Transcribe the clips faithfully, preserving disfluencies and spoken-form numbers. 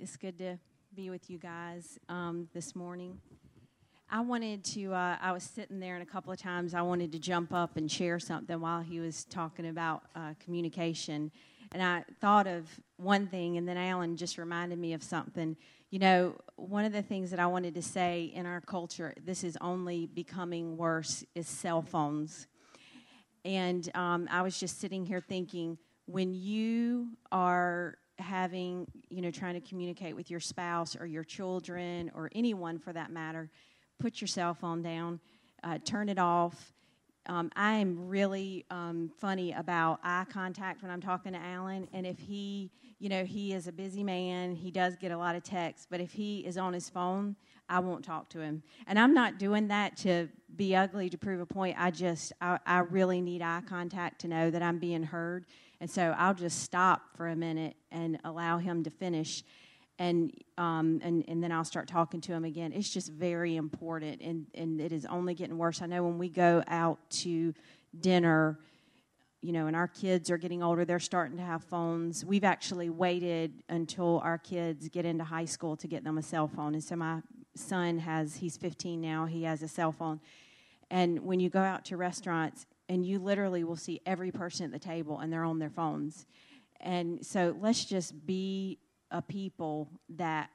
It's good to be with you guys um, this morning. I wanted to, uh, I was sitting there and a couple of times I wanted to jump up and share something while he was talking about uh, communication. And I thought of one thing, and then Alan just reminded me of something. You know, one of the things that I wanted to say in our culture, this is only becoming worse, is cell phones. And um, I was just sitting here thinking, when you are having, you know, trying to communicate with your spouse or your children or anyone for that matter, put your cell phone down, uh, turn it off. Um, I am really um, funny about eye contact when I'm talking to Alan, and if he, you know, he is a busy man, he does get a lot of texts, but if he is on his phone, I won't talk to him. And I'm not doing that to be ugly, to prove a point. I just, I, I really need eye contact to know that I'm being heard. And so I'll just stop for a minute and allow him to finish, and um, and, and then I'll start talking to him again. It's just very important, and, and it is only getting worse. I know when we go out to dinner, you know, and our kids are getting older, they're starting to have phones. We've actually waited until our kids get into high school to get them a cell phone. And so my son has, he's fifteen now, he has a cell phone. And when you go out to restaurants, and you literally will see every person at the table, and they're on their phones. And so let's just be a people that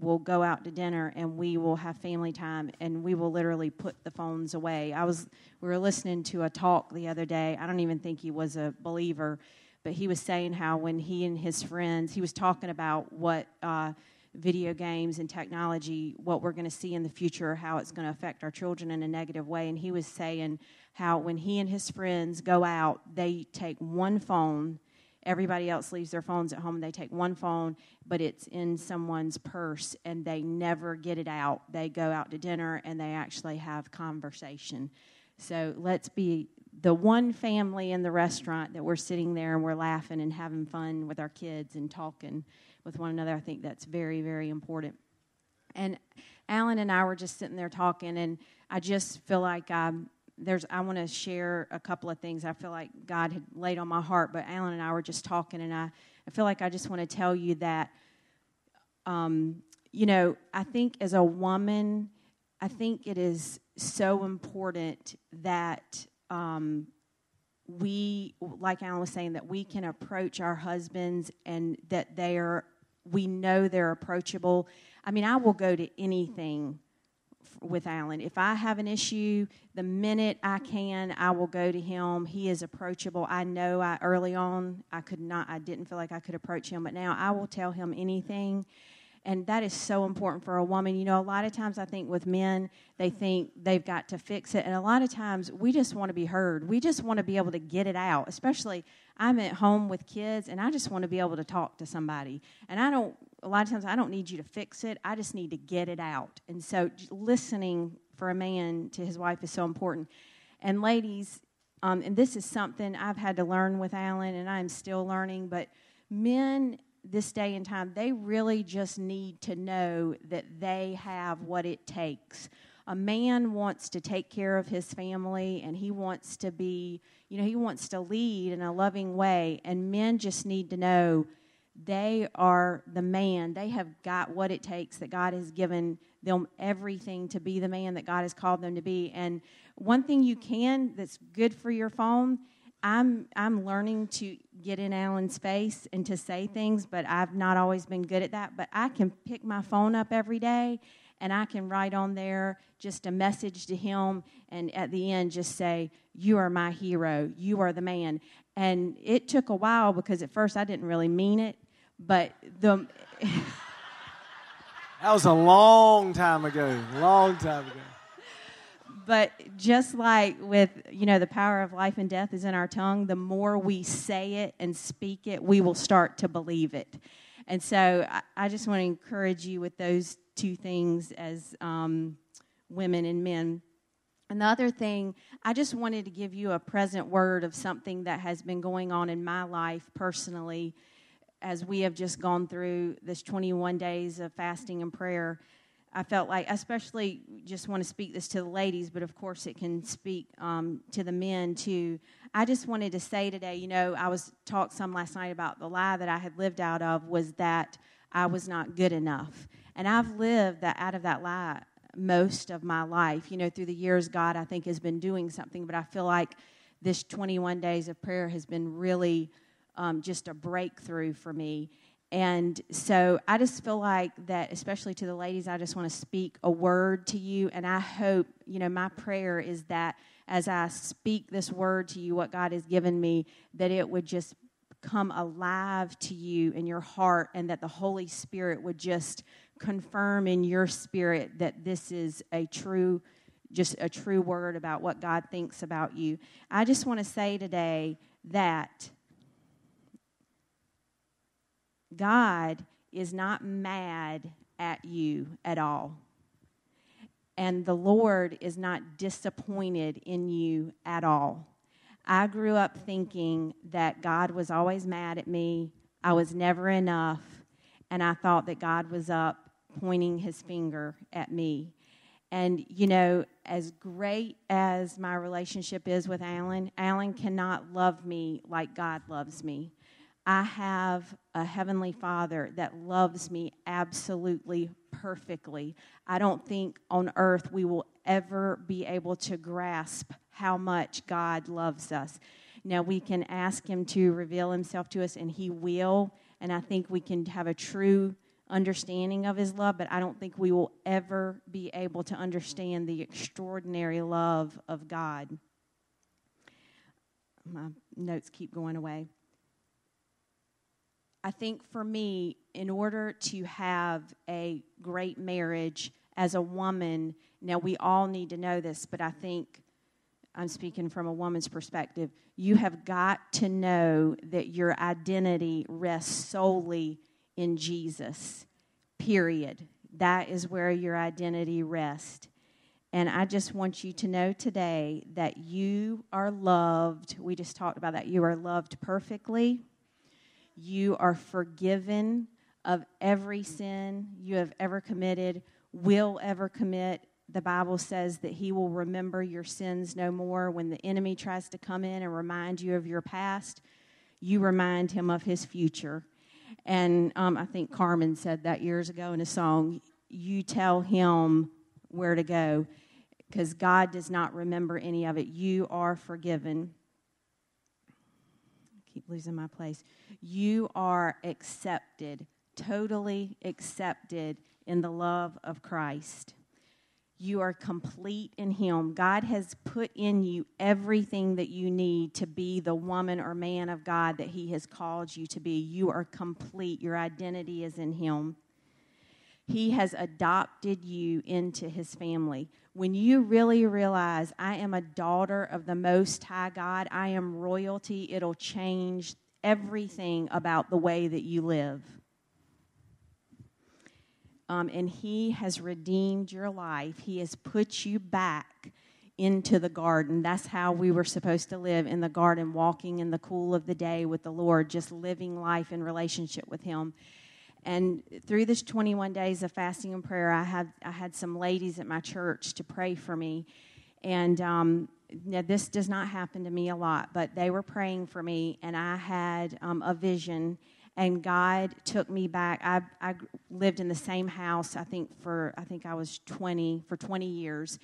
will go out to dinner, and we will have family time, and we will literally put the phones away. I was we were listening to a talk the other day. I don't even think he was a believer, but he was saying how when he and his friends, he was talking about what uh, video games and technology, what we're going to see in the future, how it's going to affect our children in a negative way. And he was saying how when he and his friends go out, they take one phone. Everybody else leaves their phones at home, and they take one phone, but it's in someone's purse, and they never get it out. They go out to dinner, and they actually have conversation. So let's be the one family in the restaurant that we're sitting there, and we're laughing and having fun with our kids and talking with one another. I think that's very, very important. And Alan and I were just sitting there talking, and I just feel like I'm... There's, I want to share a couple of things I feel like God had laid on my heart, but Alan and I were just talking, and I, I feel like I just want to tell you that, um, you know, I think as a woman, I think it is so important that um, we, like Alan was saying, that we can approach our husbands and that they are, we know they're approachable. I mean, I will go to anything with Allen. If I have an issue, the minute I can, I will go to him. He is approachable. I know I early on, I could not, I didn't feel like I could approach him, but now I will tell him anything. And that is so important for a woman. You know, a lot of times I think with men, they think they've got to fix it. And a lot of times we just want to be heard. We just want to be able to get it out. Especially I'm at home with kids, and I just want to be able to talk to somebody. And I don't, a lot of times I don't need you to fix it. I just need to get it out. And so listening for a man to his wife is so important. And ladies, um, and this is something I've had to learn with Alan, and I'm still learning, but men this day and time, they really just need to know that they have what it takes. A man wants to take care of his family, and he wants to be, you know, he wants to lead in a loving way, and men just need to know they are the man. They have got what it takes, that God has given them everything to be the man that God has called them to be. And one thing you can that's good for your phone, I'm I'm learning to get in Alan's face and to say things, but I've not always been good at that. But I can pick my phone up every day, and I can write on there just a message to him, and at the end just say, "You are my hero. You are the man." And it took a while because at first I didn't really mean it, but the that was a long time ago. Long time ago. But just like with, you know, the power of life and death is in our tongue, the more we say it and speak it, we will start to believe it. And so I, I just want to encourage you with those two things as um, women and men. And the other thing, I just wanted to give you a present word of something that has been going on in my life personally as we have just gone through this twenty-one days of fasting and prayer. I felt like, especially just want to speak this to the ladies, but of course it can speak um, to the men too. I just wanted to say today, you know, I was talked some last night about the lie that I had lived out of was that I was not good enough. And I've lived that out of that lie most of my life. You know, through the years, God, I think, has been doing something, but I feel like this twenty-one days of prayer has been really um, just a breakthrough for me. And so I just feel like that, especially to the ladies, I just want to speak a word to you. And I hope, you know, my prayer is that as I speak this word to you, what God has given me, that it would just come alive to you in your heart, and that the Holy Spirit would just confirm in your spirit that this is a true, just a true word about what God thinks about you. I just want to say today that God is not mad at you at all. And the Lord is not disappointed in you at all. I grew up thinking that God was always mad at me. I was never enough. And I thought that God was up pointing his finger at me. And, you know, as great as my relationship is with Alan, Alan cannot love me like God loves me. I have a Heavenly Father that loves me absolutely perfectly. I don't think on earth we will ever be able to grasp how much God loves us. Now, we can ask him to reveal himself to us, and he will, and I think we can have a true understanding of his love, but I don't think we will ever be able to understand the extraordinary love of God. My notes keep going away. I think for me, in order to have a great marriage as a woman, now we all need to know this, but I think I'm speaking from a woman's perspective, you have got to know that your identity rests solely in Jesus, period. That is where your identity rests. And I just want you to know today that you are loved. We just talked about that. You are loved perfectly. You are forgiven of every sin you have ever committed, will ever commit. The Bible says that he will remember your sins no more. When the enemy tries to come in and remind you of your past, you remind him of his future. And um, I think Carmen said that years ago in a song, you tell him where to go, because God does not remember any of it. You are forgiven. Keep losing my place. You are accepted, totally accepted in the love of Christ. You are complete in him. God has put in you everything that you need to be the woman or man of God that he has called you to be. You are complete. Your identity is in him. He has adopted you into his family. When you really realize, I am a daughter of the Most High God, I am royalty, it'll change everything about the way that you live. Um, and he has redeemed your life. He has put you back into the garden. That's how we were supposed to live, in the garden, walking in the cool of the day with the Lord, just living life in relationship with him. And through this twenty-one days of fasting and prayer, I had I had some ladies at my church to pray for me. And um, now this does not happen to me a lot, but they were praying for me, and I had um, a vision, and God took me back. I I lived in the same house, I think, for, I think I was twenty, for twenty years.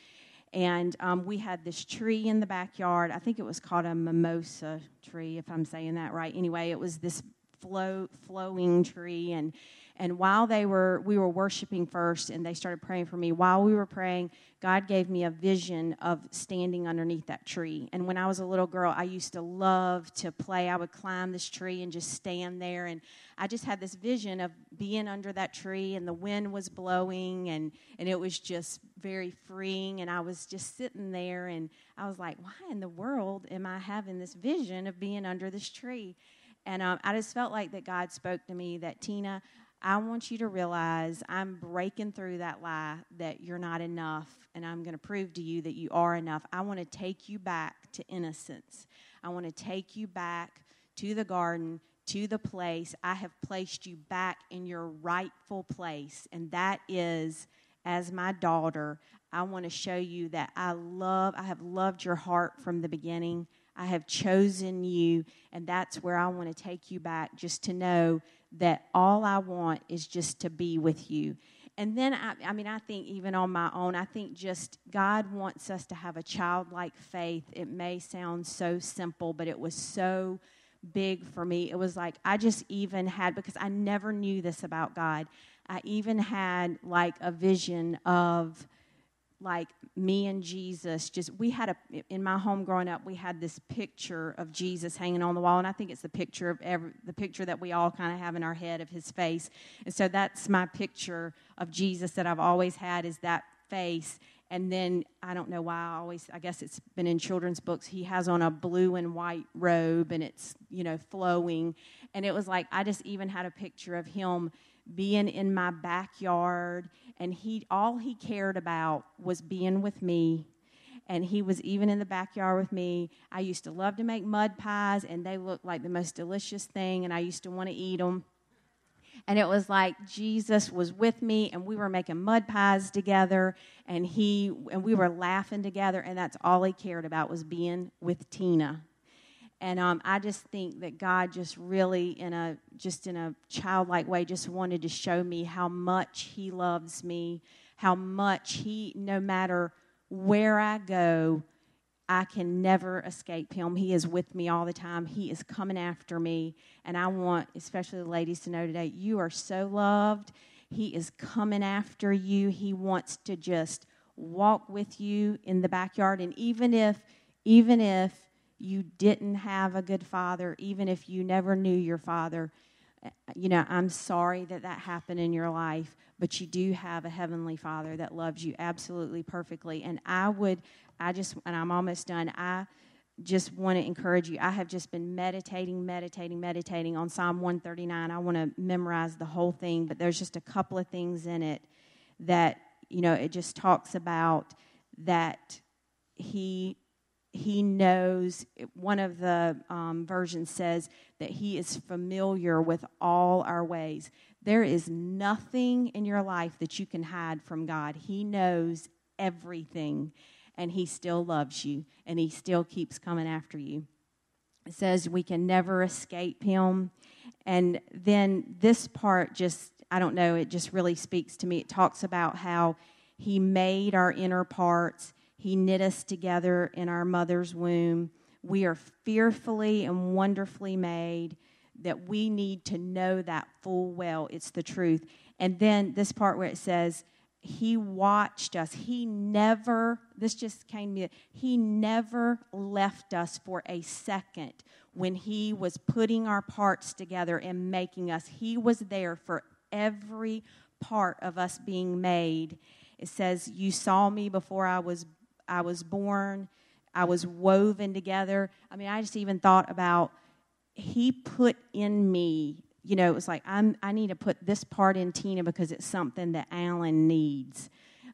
And um, we had this tree in the backyard. I think it was called a mimosa tree, if I'm saying that right. Anyway, it was this Flow, flowing tree, and and while they were we were worshiping first, and they started praying for me. While we were praying, God gave me a vision of standing underneath that tree. And when I was a little girl, I used to love to play. I would climb this tree and just stand there, and I just had this vision of being under that tree, and the wind was blowing, and and it was just very freeing. And I was just sitting there, and I was like, why in the world am I having this vision of being under this tree? And um, I just felt like that God spoke to me that, Tina, I want you to realize I'm breaking through that lie that you're not enough, and I'm going to prove to you that you are enough. I want to take you back to innocence. I want to take you back to the garden, to the place. I have placed you back in your rightful place, and that is, as my daughter, I want to show you that I love, I have loved your heart from the beginning. I have chosen you, and that's where I want to take you back, just to know that all I want is just to be with you. And then, I, I mean, I think even on my own, I think just God wants us to have a childlike faith. It may sound so simple, but it was so big for me. It was like I just even had, because I never knew this about God, I even had like a vision of like me and Jesus. Just we had a, in my home growing up, we had this picture of Jesus hanging on the wall, and I think it's the picture of every, the picture that we all kind of have in our head of his face. And so that's my picture of Jesus that I've always had, is that face. And then I don't know why I always, I guess it's been in children's books, he has on a blue and white robe, and it's, you know, flowing. And it was like I just even had a picture of him being in my backyard, and he all he cared about was being with me, and he was even in the backyard with me. I used to love to make mud pies, and they looked like the most delicious thing, and I used to want to eat them. And it was like Jesus was with me, and we were making mud pies together, and he and we were laughing together, and that's all he cared about, was being with Tina. And um, I just think that God just really, in a just in a childlike way, just wanted to show me how much he loves me, how much he, no matter where I go, I can never escape him. He is with me all the time. He is coming after me. And I want, especially the ladies, to know today, you are so loved. He is coming after you. He wants to just walk with you in the backyard. And even if, even if, you didn't have a good father, even if you never knew your father, you know, I'm sorry that that happened in your life, but you do have a heavenly father that loves you absolutely perfectly. And I would, I just, and I'm almost done, I just want to encourage you. I have just been meditating, meditating, meditating on Psalm one thirty-nine. I want to memorize the whole thing, but there's just a couple of things in it that, you know, it just talks about that he He knows, one of the um, versions says that he is familiar with all our ways. There is nothing in your life that you can hide from God. He knows everything, and he still loves you, and he still keeps coming after you. It says we can never escape him. And then this part just, I don't know, it just really speaks to me. It talks about how he made our inner parts. He knit us together in our mother's womb. We are fearfully and wonderfully made, that we need to know that full well. It's the truth. And then this part where it says, he watched us. He never, this just came to me, he never left us for a second when he was putting our parts together and making us. He was there for every part of us being made. It says, you saw me before I was born. I was born, I was woven together. I mean, I just even thought about, he put in me, you know, it was like, I'm, I need to put this part in Tina because it's something that Alan needs.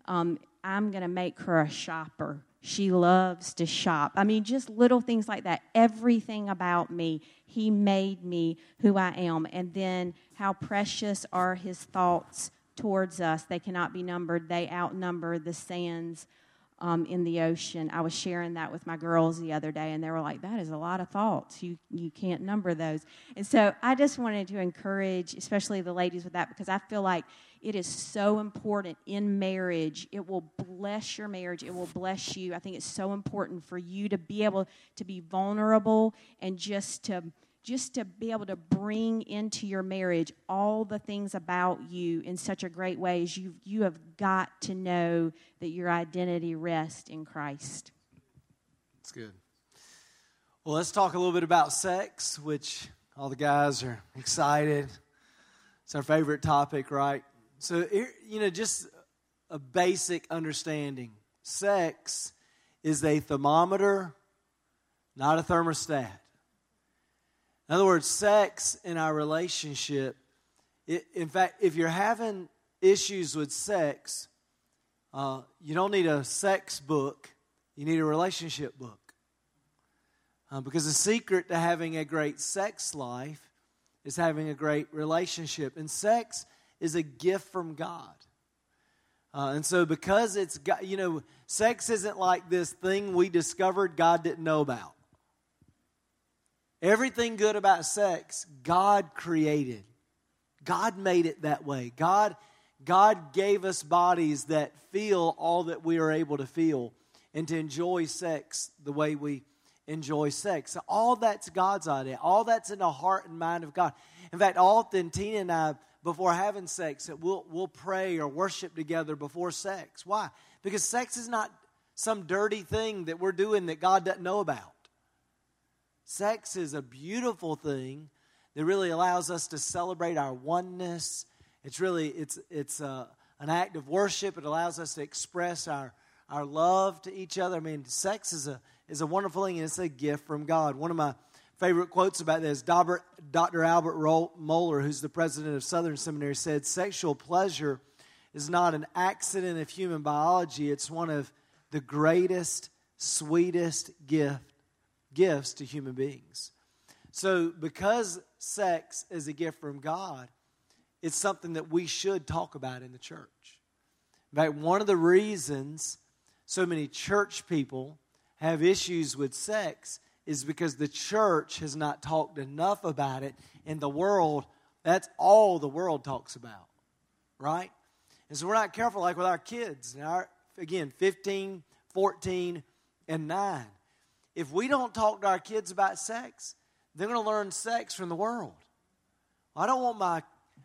Um, I'm going to make her a shopper. She loves to shop. I mean, just little things like that. Everything about me, he made me who I am. And then how precious are his thoughts towards us. They cannot be numbered. They outnumber the sands Um, in the ocean. I was sharing that with my girls the other day, and they were like, that is a lot of thoughts. You you can't number those. And so I just wanted to encourage, especially the ladies with that, because I feel like it is so important in marriage. It will bless your marriage. It will bless you. I think it's so important for you to be able to be vulnerable and just to just to be able to bring into your marriage all the things about you in such a great way. Is you you have got to know that your identity rests in Christ. That's good. Well, let's talk a little bit about sex, which all the guys are excited. It's our favorite topic, right? So, you know, just a basic understanding. Sex is a thermometer, not a thermostat. In other words, sex in our relationship, it, in fact, if you're having issues with sex, uh, you don't need a sex book. You need a relationship book. Uh, because the secret to having a great sex life is having a great relationship. And sex is a gift from God. Uh, and so because it's, God, you know, sex isn't like this thing we discovered God didn't know about. Everything good about sex, God created. God made it that way. God, God gave us bodies that feel all that we are able to feel and to enjoy sex the way we enjoy sex. So all that's God's idea. All that's in the heart and mind of God. In fact, often Tina and I, before having sex, we'll, we'll pray or worship together before sex. Why? Because sex is not some dirty thing that we're doing that God doesn't know about. Sex is a beautiful thing that really allows us to celebrate our oneness. It's really, it's it's a, an act of worship. It allows us to express our our love to each other. I mean, sex is a is a wonderful thing, and it's a gift from God. One of my favorite quotes about this, Doctor Albert Mohler, who's the president of Southern Seminary, said, "Sexual pleasure is not an accident of human biology. It's one of the greatest, sweetest gift, gifts to human beings." So because sex is a gift from God, it's something that we should talk about in the church. In fact, one of the reasons so many church people have issues with sex is because the church has not talked enough about it. In the world, that's all the world talks about, right? And so we're not careful, like with our kids. And our, again, fifteen, fourteen, and nine. If we don't talk to our kids about sex, they're going to learn sex from the world. I don't want my,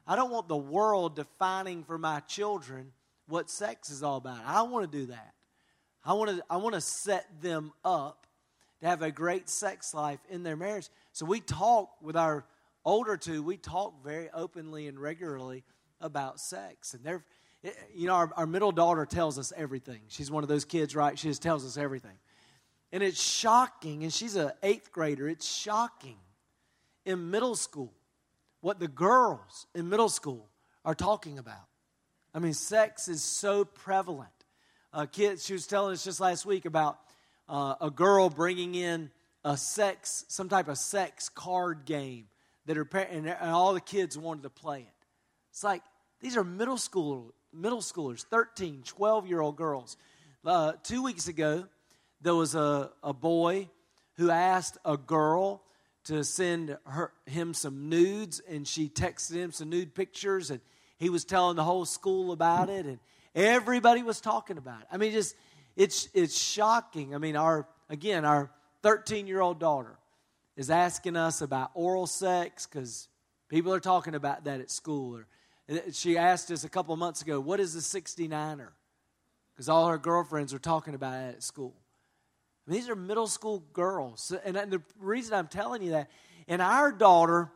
I don't want the world defining for my children what sex is all about. I want to do that. I want to, I want to set them up to have a great sex life in their marriage. So we talk with our older two, we talk very openly and regularly about sex. And they're, you know, our, our middle daughter tells us everything. She's one of those kids, right? She just tells us everything. And it's shocking, and she's an eighth grader, it's shocking in middle school what the girls in middle school are talking about. I mean, sex is so prevalent. Uh, kids, she was telling us just last week about Uh, a girl bringing in a sex, some type of sex card game that her parents, and, and all the kids wanted to play it. It's like, these are middle school, middle schoolers, thirteen, twelve-year-old girls. Uh, two weeks ago, there was a, a boy who asked a girl to send her, him some nudes, and she texted him some nude pictures, and he was telling the whole school about it, and everybody was talking about it. I mean, just... It's it's shocking. I mean, our again, our thirteen-year-old daughter is asking us about oral sex because people are talking about that at school. Or she asked us a couple months ago, what is the sixty-niner? Because all her girlfriends are talking about it at school. I mean, these are middle school girls. And, and the reason I'm telling you that, and our daughter,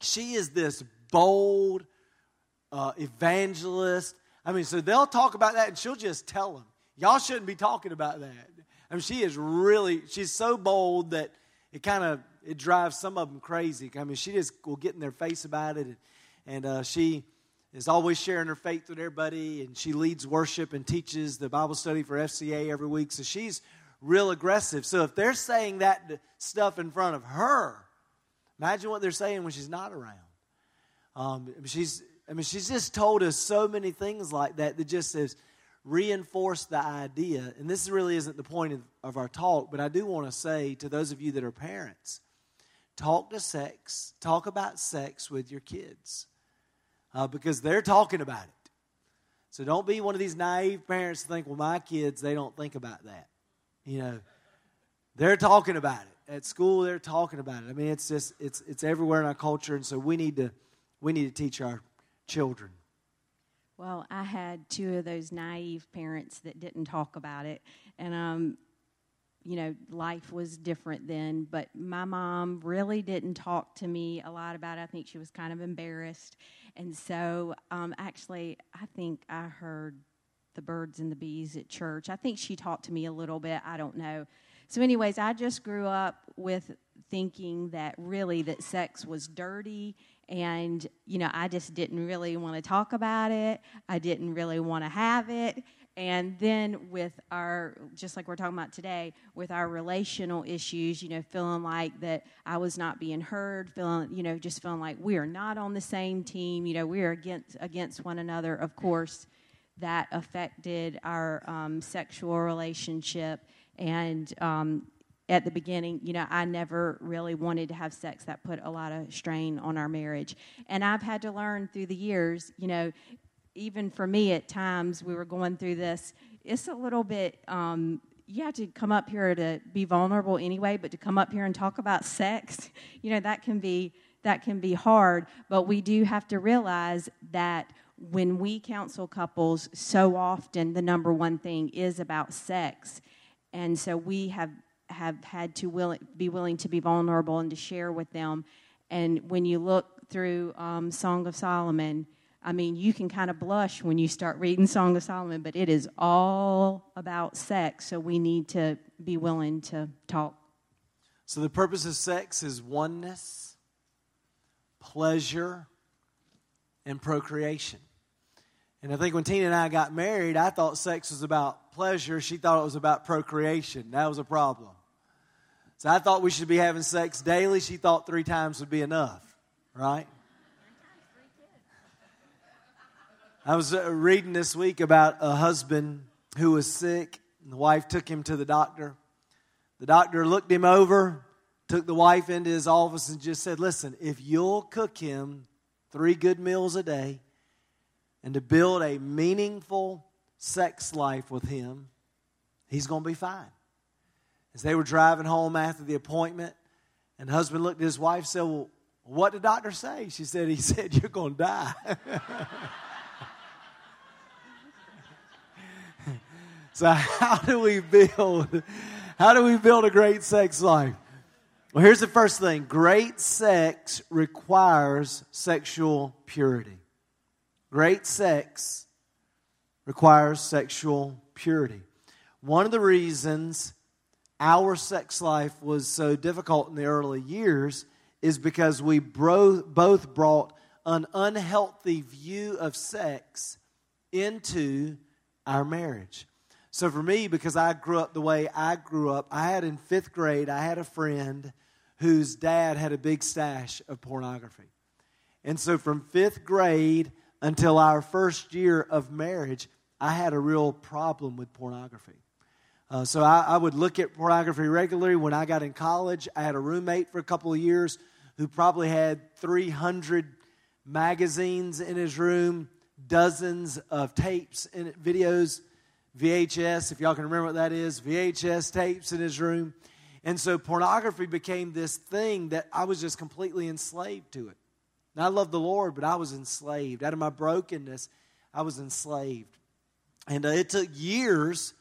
she is this bold uh, evangelist. I mean, so they'll talk about that and she'll just tell them. Y'all shouldn't be talking about that. I mean, she is really, she's so bold that it kind of, it drives some of them crazy. I mean, she just will get in their face about it. And, and uh, she is always sharing her faith with everybody. And she leads worship and teaches the Bible study for F C A every week. So she's real aggressive. So if they're saying that stuff in front of her, imagine what they're saying when she's not around. Um, she's, I mean, she's just told us so many things like that that just says, reinforce the idea, and this really isn't the point of, of our talk, but I do want to say to those of you that are parents, talk to sex, talk about sex with your kids, uh, because they're talking about it. So don't be one of these naive parents who think, well, my kids, they don't think about that. You know, they're talking about it. At school, they're talking about it. I mean, it's just, it's it's everywhere in our culture, and so we need to we need to teach our children. Well, I had two of those naive parents that didn't talk about it. And, um, you know, life was different then. But my mom really didn't talk to me a lot about it. I think she was kind of embarrassed. And so, um, actually, I think I heard the birds and the bees at church. I think she talked to me a little bit. I don't know. So, anyways, I just grew up with thinking that really that sex was dirty. And, you know, I just didn't really want to talk about it. I didn't really want to have it. And then with our, just like we're talking about today, with our relational issues, you know, feeling like that I was not being heard, feeling, you know, just feeling like we are not on the same team. You know, we are against against one another. Of course, that affected our um, sexual relationship. And, um, at the beginning, you know, I never really wanted to have sex. That put a lot of strain on our marriage. And I've had to learn through the years, you know, even for me at times, we were going through this. It's a little bit, um, you have to come up here to be vulnerable anyway, but to come up here and talk about sex, you know, that can be that can be hard. But we do have to realize that when we counsel couples, so often the number one thing is about sex. And so we have, have had to will, be willing to be vulnerable and to share with them. And when you look through um, Song of Solomon, I mean, you can kind of blush when you start reading Song of Solomon, but it is all about sex. So we need to be willing to talk. So the purpose of sex is oneness, pleasure, and procreation. And I think when Tina and I got married, I thought sex was about pleasure. She thought it was about procreation. That was a problem. So I thought we should be having sex daily. She thought three times would be enough, right? I was reading this week about a husband who was sick, and the wife took him to the doctor. The doctor looked him over, took the wife into his office, and just said, listen, if you'll cook him three good meals a day, and to build a meaningful sex life with him, he's going to be fine. As they were driving home after the appointment, and husband looked at his wife and said, well, what did the doctor say? She said, he said, you're going to die. So how do we build, how do we build a great sex life? Well, here's the first thing. Great sex requires sexual purity. Great sex requires sexual purity. One of the reasons our sex life was so difficult in the early years is because we bro- both brought an unhealthy view of sex into our marriage. So for me, because I grew up the way I grew up, I had in fifth grade, I had a friend whose dad had a big stash of pornography. And so from fifth grade until our first year of marriage, I had a real problem with pornography. Uh, so I, I would look at pornography regularly. When I got in college, I had a roommate for a couple of years who probably had three hundred magazines in his room, dozens of tapes and videos, V H S, if y'all can remember what that is, V H S tapes in his room. And so pornography became this thing that I was just completely enslaved to it. And I love the Lord, but I was enslaved. Out of my brokenness, I was enslaved. And uh, it took years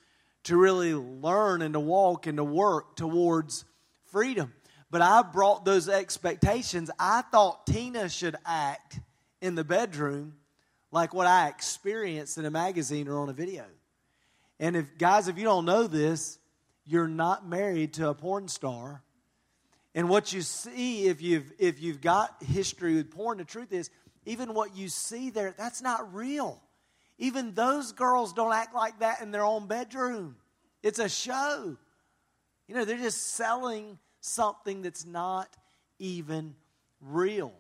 to really learn and to walk and to work towards freedom. But I brought those expectations. I thought Tina should act in the bedroom like what I experienced in a magazine or on a video. And if guys, if you don't know this, you're not married to a porn star. And what you see, if you've if you've got history with porn, the truth is, even what you see there, that's not real. Even those girls don't act like that in their own bedroom. It's a show. You know, they're just selling something that's not even real.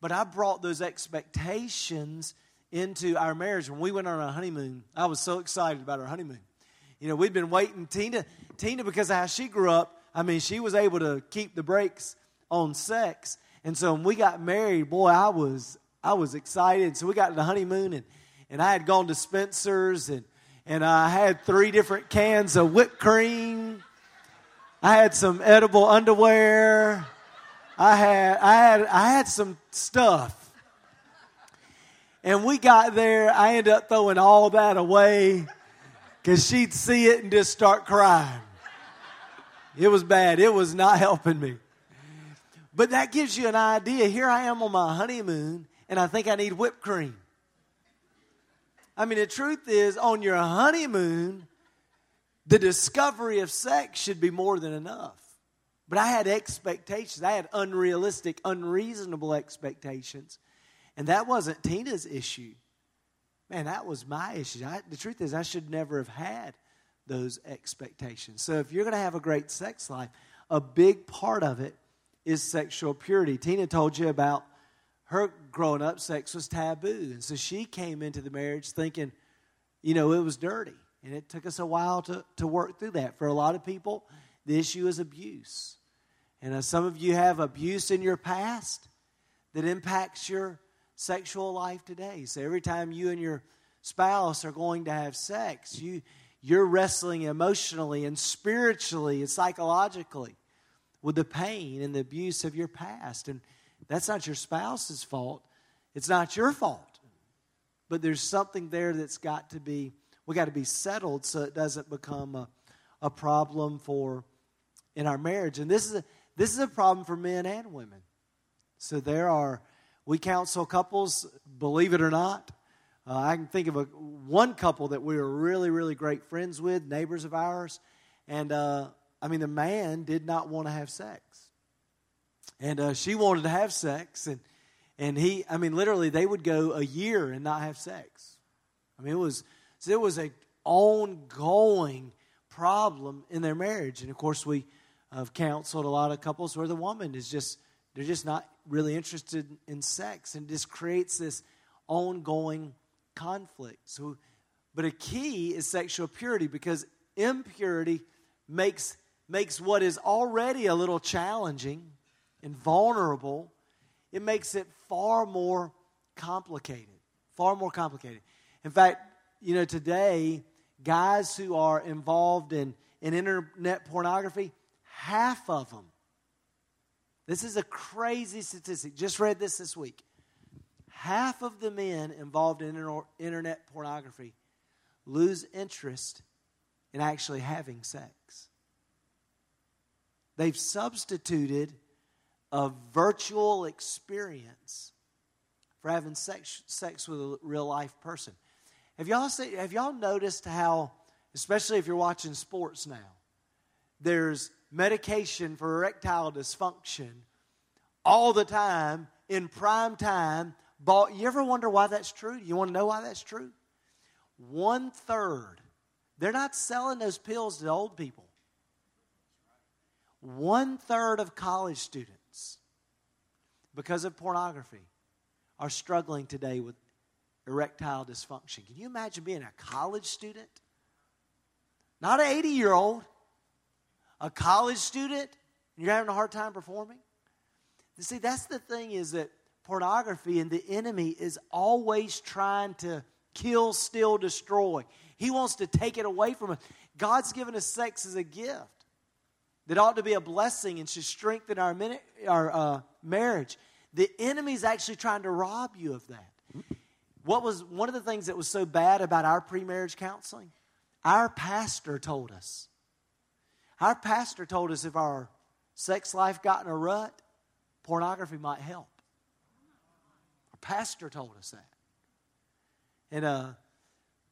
But I brought those expectations into our marriage. When we went on our honeymoon, I was so excited about our honeymoon. You know, we'd been waiting. Tina, Tina, because of how she grew up, I mean, she was able to keep the brakes on sex. And so when we got married, boy, I was I was excited. So we got to the honeymoon, and, and I had gone to Spencer's, and, and I had three different cans of whipped cream. I had some edible underwear. I had I had I had some stuff. And we got there. I ended up throwing all that away because she'd see it and just start crying. It was bad. It was not helping me. But that gives you an idea. Here I am on my honeymoon, and I think I need whipped cream. I mean, the truth is, on your honeymoon, the discovery of sex should be more than enough. But I had expectations. I had unrealistic, unreasonable expectations. And that wasn't Tina's issue. Man, that was my issue. I, the truth is, I should never have had those expectations. So if you're going to have a great sex life, a big part of it is sexual purity. Tina told you about her growing up, sex was taboo. And so she came into the marriage thinking, you know, it was dirty. And it took us a while to, to work through that. For a lot of people, The issue is abuse. And as some of you have abuse in your past that impacts your sexual life today. So every time you and your spouse are going to have sex, you, you're wrestling emotionally and spiritually and psychologically with the pain and the abuse of your past. And that's not your spouse's fault. It's not your fault. But there's something there that's got to be, we got to be settled so it doesn't become a, a problem for in our marriage. And this is a, this is a problem for men and women. So there are, we counsel couples, believe it or not. Uh, I can think of a, one couple that we were really, really great friends with, neighbors of ours. And, uh, I mean, the man did not want to have sex. And uh, she wanted to have sex. And, and he, I mean, literally, they would go a year and not have sex. I mean, it was, so it was an ongoing problem in their marriage. And, of course, we have counseled a lot of couples where the woman is just, they're just not really interested in sex. And this creates this ongoing conflict. So, but a key is sexual purity, because impurity makes makes what is already a little challenging and vulnerable, it makes it far more complicated, far more complicated. In fact, you know, today, guys who are involved in, in internet pornography, half of them, this is a crazy statistic, just read this this week, half of the men involved in inter- internet pornography lose interest in actually having sex. They've substituted a virtual experience for having sex, sex with a real-life person. Have y'all seen, have y'all noticed how, especially if you're watching sports now, there's medication for erectile dysfunction all the time in prime time. Ball, you ever wonder why that's true? You want to know why that's true? One-third. They're not selling those pills to old people. One-third of college students, because of pornography, are struggling today with erectile dysfunction. Can you imagine being a college student? Not an eighty-year-old. A college student, and you're having a hard time performing? You see, that's the thing, is that pornography and the enemy is always trying to kill, steal, destroy. He wants to take it away from us. God's given us sex as a gift. That ought to be a blessing and should strengthen our, minute, our uh, marriage. The enemy's actually trying to rob you of that. What was one of the things that was so bad about our pre-marriage counseling? Our pastor told us. Our pastor told us if our sex life got in a rut, pornography might help. Our pastor told us that. And uh,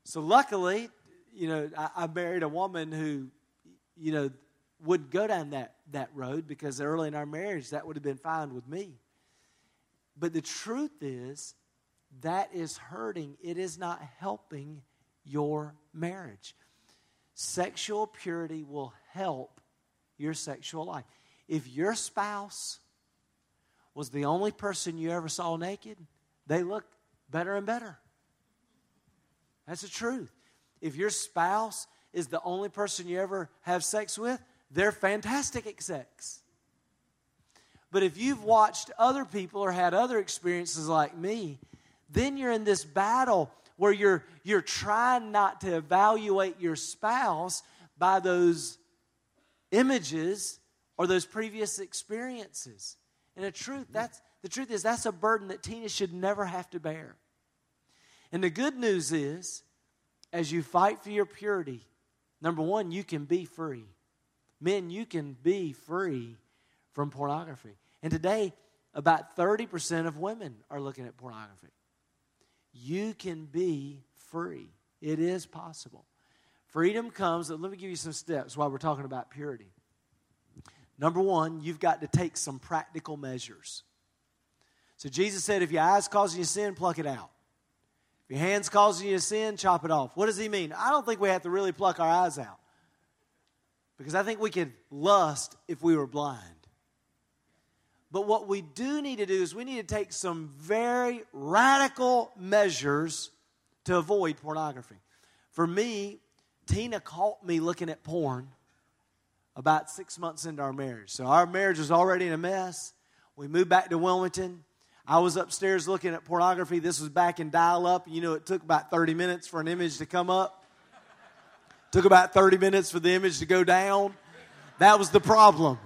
so luckily, you know, I, I married a woman who, you know, wouldn't go down that, that road, because early in our marriage, that would have been fine with me. But the truth is, that is hurting. It is not helping your marriage. Sexual purity will help your sexual life. If your spouse was the only person you ever saw naked, they look better and better. That's the truth. If your spouse is the only person you ever have sex with, they're fantastic at sex. But if you've watched other people or had other experiences like me, then you're in this battle where you're you're trying not to evaluate your spouse by those images or those previous experiences. And the truth, that's the truth is that's a burden that Tina should never have to bear. And the good news is, as you fight for your purity, number one, you can be free. Men, you can be free from pornography. And today, about thirty percent of women are looking at pornography. You can be free. It is possible. Freedom comes. Let me give you some steps while we're talking about purity. Number one, you've got to take some practical measures. So Jesus said, if your eye's causing you sin, pluck it out. If your hand's causing you to sin, chop it off. What does he mean? I don't think we have to really pluck our eyes out, because I think we could lust if we were blind. But what we do need to do is we need to take some very radical measures to avoid pornography. For me, Tina caught me looking at porn about six months into our marriage. So our marriage was already in a mess. We moved back to Wilmington. I was upstairs looking at pornography. This was back in dial-up. You know, it took about thirty minutes for an image to come up. Took about thirty minutes for the image to go down. That was the problem.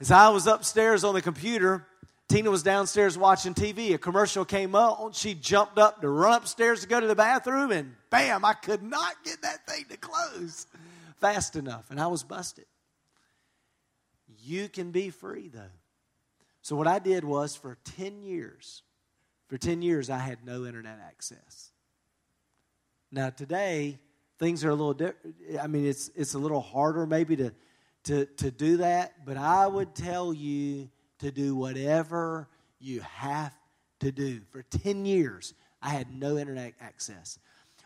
As I was upstairs on the computer, Tina was downstairs watching T V. A commercial came on. She jumped up to run upstairs to go to the bathroom, and bam, I could not get that thing to close fast enough, and I was busted. You can be free, though. So what I did was for ten years, for ten years, I had no internet access. Now, today, things are a little different. I mean, it's it's a little harder maybe to, to, to do that, but I would tell you to do whatever you have to do. For ten years, I had no internet access.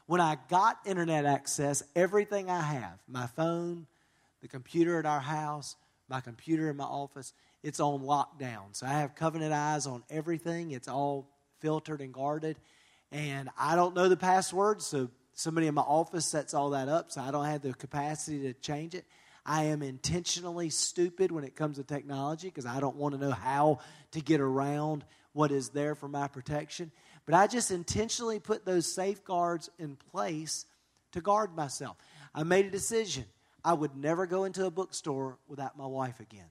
When I got internet access, everything I have, my phone, the computer at our house, my computer in my office, it's on lockdown. So I have covenant eyes on everything. It's all filtered and guarded. And I don't know the password, so somebody in my office sets all that up, so I don't have the capacity to change it. I am intentionally stupid when it comes to technology because I don't want to know how to get around what is there for my protection. But I just intentionally put those safeguards in place to guard myself. I made a decision. I would never go into a bookstore without my wife again.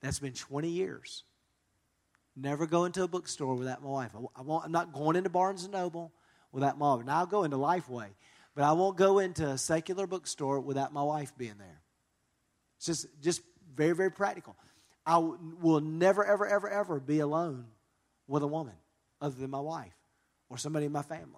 That's been twenty years. Never go into a bookstore without my wife. I won't, I'm not going into Barnes and Noble without my wife. And I'll go into Lifeway. But I won't go into a secular bookstore without my wife being there. It's just, just very, very practical. I w- will never, ever, ever, ever be alone with a woman other than my wife or somebody in my family.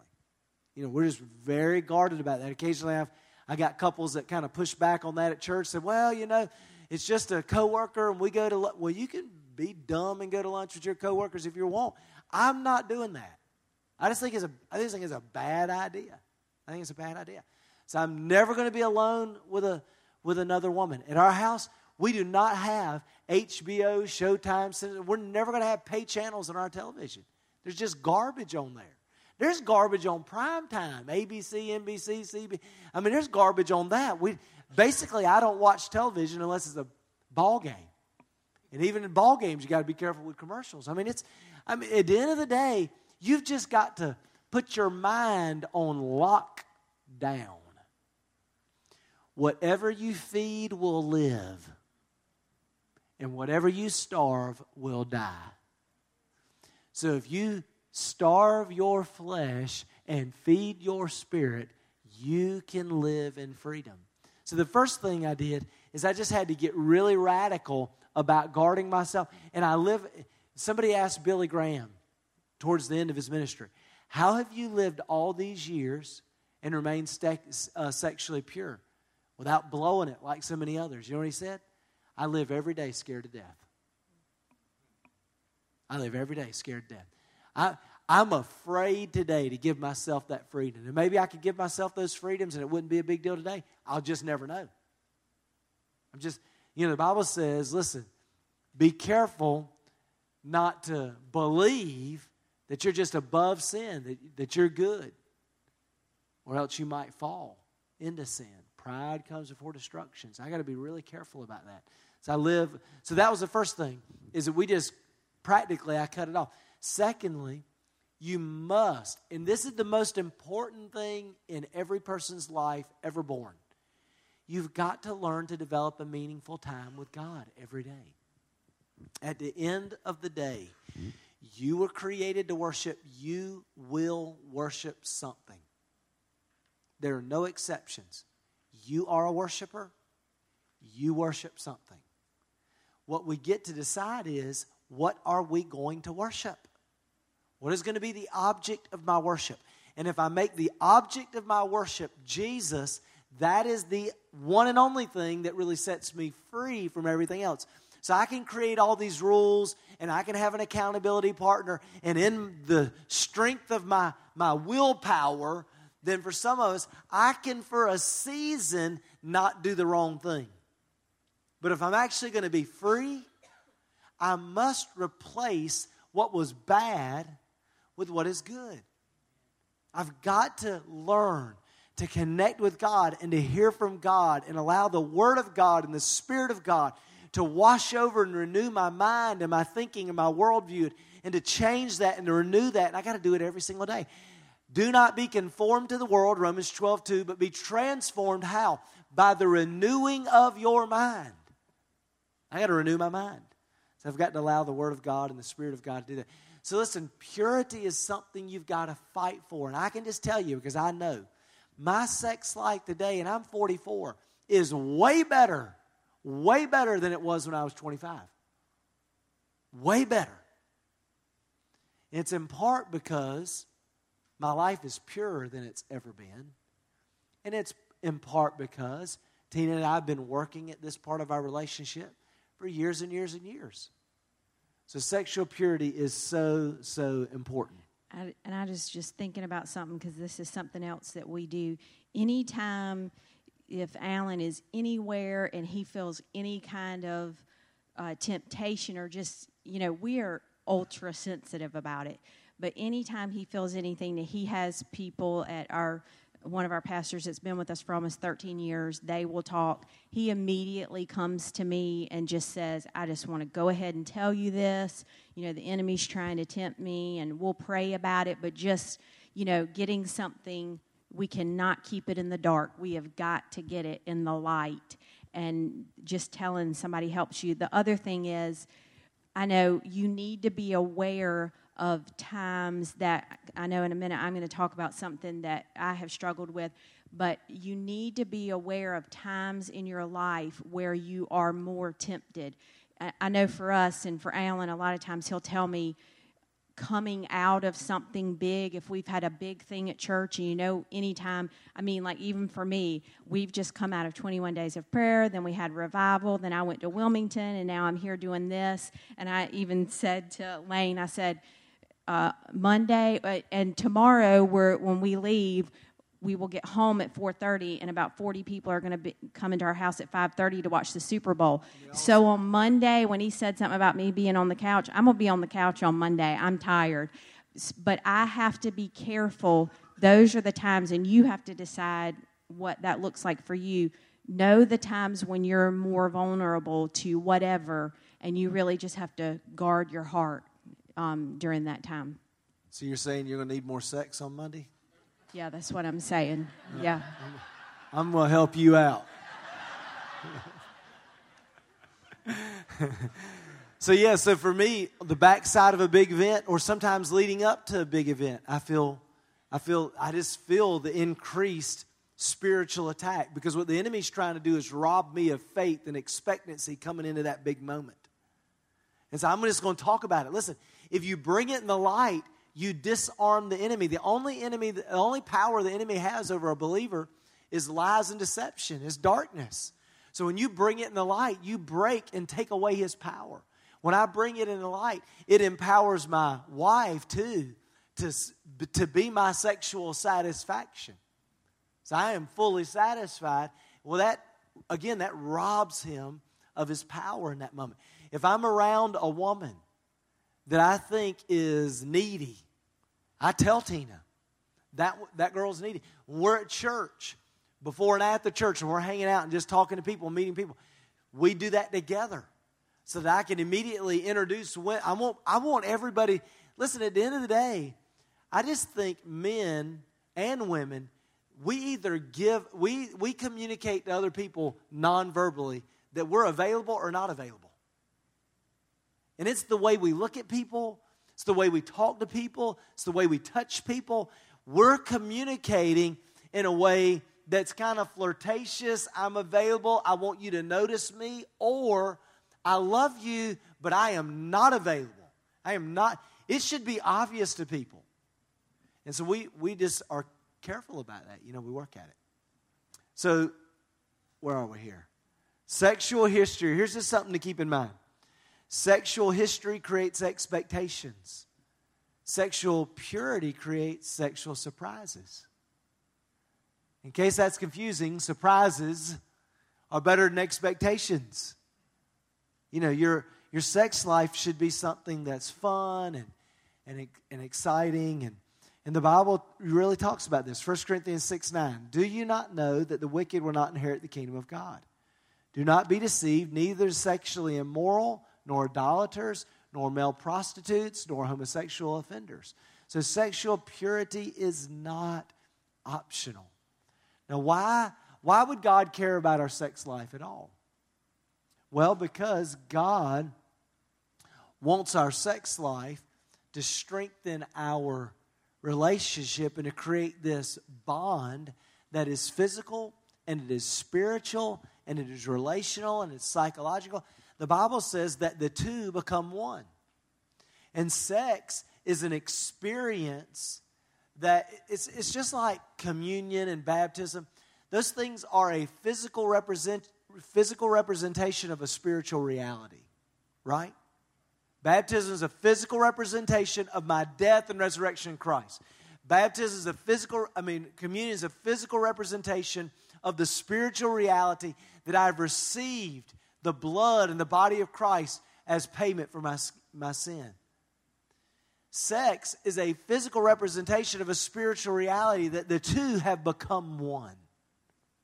You know, we're just very guarded about that. Occasionally I've I got couples that kind of push back on that at church, said, well, you know, it's just a coworker and we go to lunch. Well, you can be dumb and go to lunch with your coworkers if you want. I'm not doing that. I just think it's a, I just think it's a bad idea. I think it's a bad idea. So I'm never going to be alone with a with another woman. At our house, we do not have H B O, Showtime. We're never going to have pay channels on our television. There's just garbage on there. There's garbage on primetime, A B C, N B C, C B S. I mean, there's garbage on that. We basically, I don't watch television unless it's a ball game. And even in ball games, you got to be careful with commercials. I mean, it's I mean, at the end of the day, you've just got to put your mind on lockdown. Whatever you feed will live, and whatever you starve will die. So if you starve your flesh and feed your spirit, you can live in freedom. So the first thing I did is I just had to get really radical about guarding myself. And I live, somebody asked Billy Graham towards the end of his ministry, how have you lived all these years and remained ste- uh, sexually pure without blowing it like so many others? You know what he said? I live every day scared to death. I live every day scared to death. I, I'm afraid today to give myself that freedom. And maybe I could give myself those freedoms and it wouldn't be a big deal today. I'll just never know. I'm just, you know, the Bible says, listen, be careful not to believe that you're just above sin, that, that you're good, or else you might fall into sin. Pride comes before destruction. So I got to be really careful about that. So I live. So that was the first thing, is that we just practically, I cut it off. Secondly, you must, and this is the most important thing in every person's life ever born, you've got to learn to develop a meaningful time with God every day. At the end of the day, you were created to worship. You will worship something. There are no exceptions. You are a worshiper. You worship something. What we get to decide is, what are we going to worship? What is going to be the object of my worship? And if I make the object of my worship Jesus, that is the one and only thing that really sets me free from everything else. So I can create all these rules and I can have an accountability partner. And in the strength of my, my willpower, then for some of us, I can for a season not do the wrong thing. But if I'm actually going to be free, I must replace what was bad with what is good. I've got to learn to connect with God and to hear from God and allow the Word of God and the Spirit of God to wash over and renew my mind and my thinking and my worldview and to change that and to renew that. And I got to do it every single day. Do not be conformed to the world, Romans twelve two, but be transformed, how? By the renewing of your mind. I got to renew my mind. So I've got to allow the Word of God and the Spirit of God to do that. So listen, purity is something you've got to fight for. And I can just tell you, because I know, my sex life today, and I'm forty-four, is way better, way better than it was when I was twenty-five. Way better. It's in part because my life is purer than it's ever been. And it's in part because Tina and I have been working at this part of our relationship for years and years and years. So sexual purity is so, so important. I, and I was just thinking about something, because this is something else that we do. Anytime if Alan is anywhere and he feels any kind of uh, temptation or just, you know, we are ultra sensitive about it. But anytime he feels anything, that he has people at our, one of our pastors that's been with us for almost thirteen years, they will talk. He immediately comes to me and just says, I just want to go ahead and tell you this. You know, the enemy's trying to tempt me, and we'll pray about it. But just, you know, getting something, we cannot keep it in the dark. We have got to get it in the light. And just telling somebody helps you. The other thing is, I know you need to be aware of times that, I know in a minute I'm going to talk about something that I have struggled with, but you need to be aware of times in your life where you are more tempted. I know for us and for Alan, a lot of times he'll tell me, coming out of something big, if we've had a big thing at church, and you know, anytime, I mean, like even for me, we've just come out of twenty-one days of prayer, then we had revival, then I went to Wilmington, and now I'm here doing this. And I even said to Lane, I said, Uh, Monday uh, and tomorrow, we're, when we leave, we will get home at four thirty, and about forty people are going to come into our house at five thirty to watch the Super Bowl. Yeah. So on Monday, when he said something about me being on the couch, I'm going to be on the couch on Monday. I'm tired. But I have to be careful. Those are the times, and you have to decide what that looks like for you. Know the times when you're more vulnerable to whatever, and you really just have to guard your heart Um, during that time. So you're saying you're going to need more sex on Monday? Yeah, that's what I'm saying. Yeah. I'm going to help you out. So yeah, so for me, the backside of a big event, or sometimes leading up to a big event, I feel, I feel, I just feel the increased spiritual attack, because what the enemy's trying to do is rob me of faith and expectancy coming into that big moment. And so I'm just going to talk about it. Listen, if you bring it in the light, you disarm the enemy. The only enemy, the only power the enemy has over a believer is lies and deception, is darkness. So when you bring it in the light, you break and take away his power. When I bring it in the light, it empowers my wife too to, to be my sexual satisfaction. So I am fully satisfied. Well, that, again, that robs him of his power in that moment. If I'm around a woman that I think is needy, I tell Tina, that that girl's needy. When we're at church, before and after church, and we're hanging out and just talking to people, meeting people, we do that together so that I can immediately introduce. When, I, want, I want everybody, listen, at the end of the day, I just think men and women, we either give, we, we communicate to other people non-verbally that we're available or not available. And it's the way we look at people. It's the way we talk to people. It's the way we touch people. We're communicating in a way that's kind of flirtatious. I'm available. I want you to notice me. Or I love you, but I am not available. I am not. It should be obvious to people. And so we, we just are careful about that. You know, we work at it. So where are we here? Sexual history. Here's just something to keep in mind. Sexual history creates expectations. Sexual purity creates sexual surprises. In case that's confusing, surprises are better than expectations. You know, your your sex life should be something that's fun and and, and exciting and, And the Bible really talks about this. First Corinthians six nine. Do you not know that the wicked will not inherit the kingdom of God? Do not be deceived, neither sexually immoral, nor idolaters, nor male prostitutes, nor homosexual offenders. So sexual purity is not optional. Now, why, why would God care about our sex life at all? Well, because God wants our sex life to strengthen our relationship and to create this bond that is physical and it is spiritual and it is relational and it's psychological. The Bible says that the two become one. And sex is an experience that it's, it's just like communion and baptism. Those things are a physical represent physical representation of a spiritual reality, right? Baptism is a physical representation of my death and resurrection in Christ. Baptism is a physical, I mean, communion is a physical representation of the spiritual reality that I've received the blood and the body of Christ as payment for my, my sin. Sex is a physical representation of a spiritual reality that the two have become one.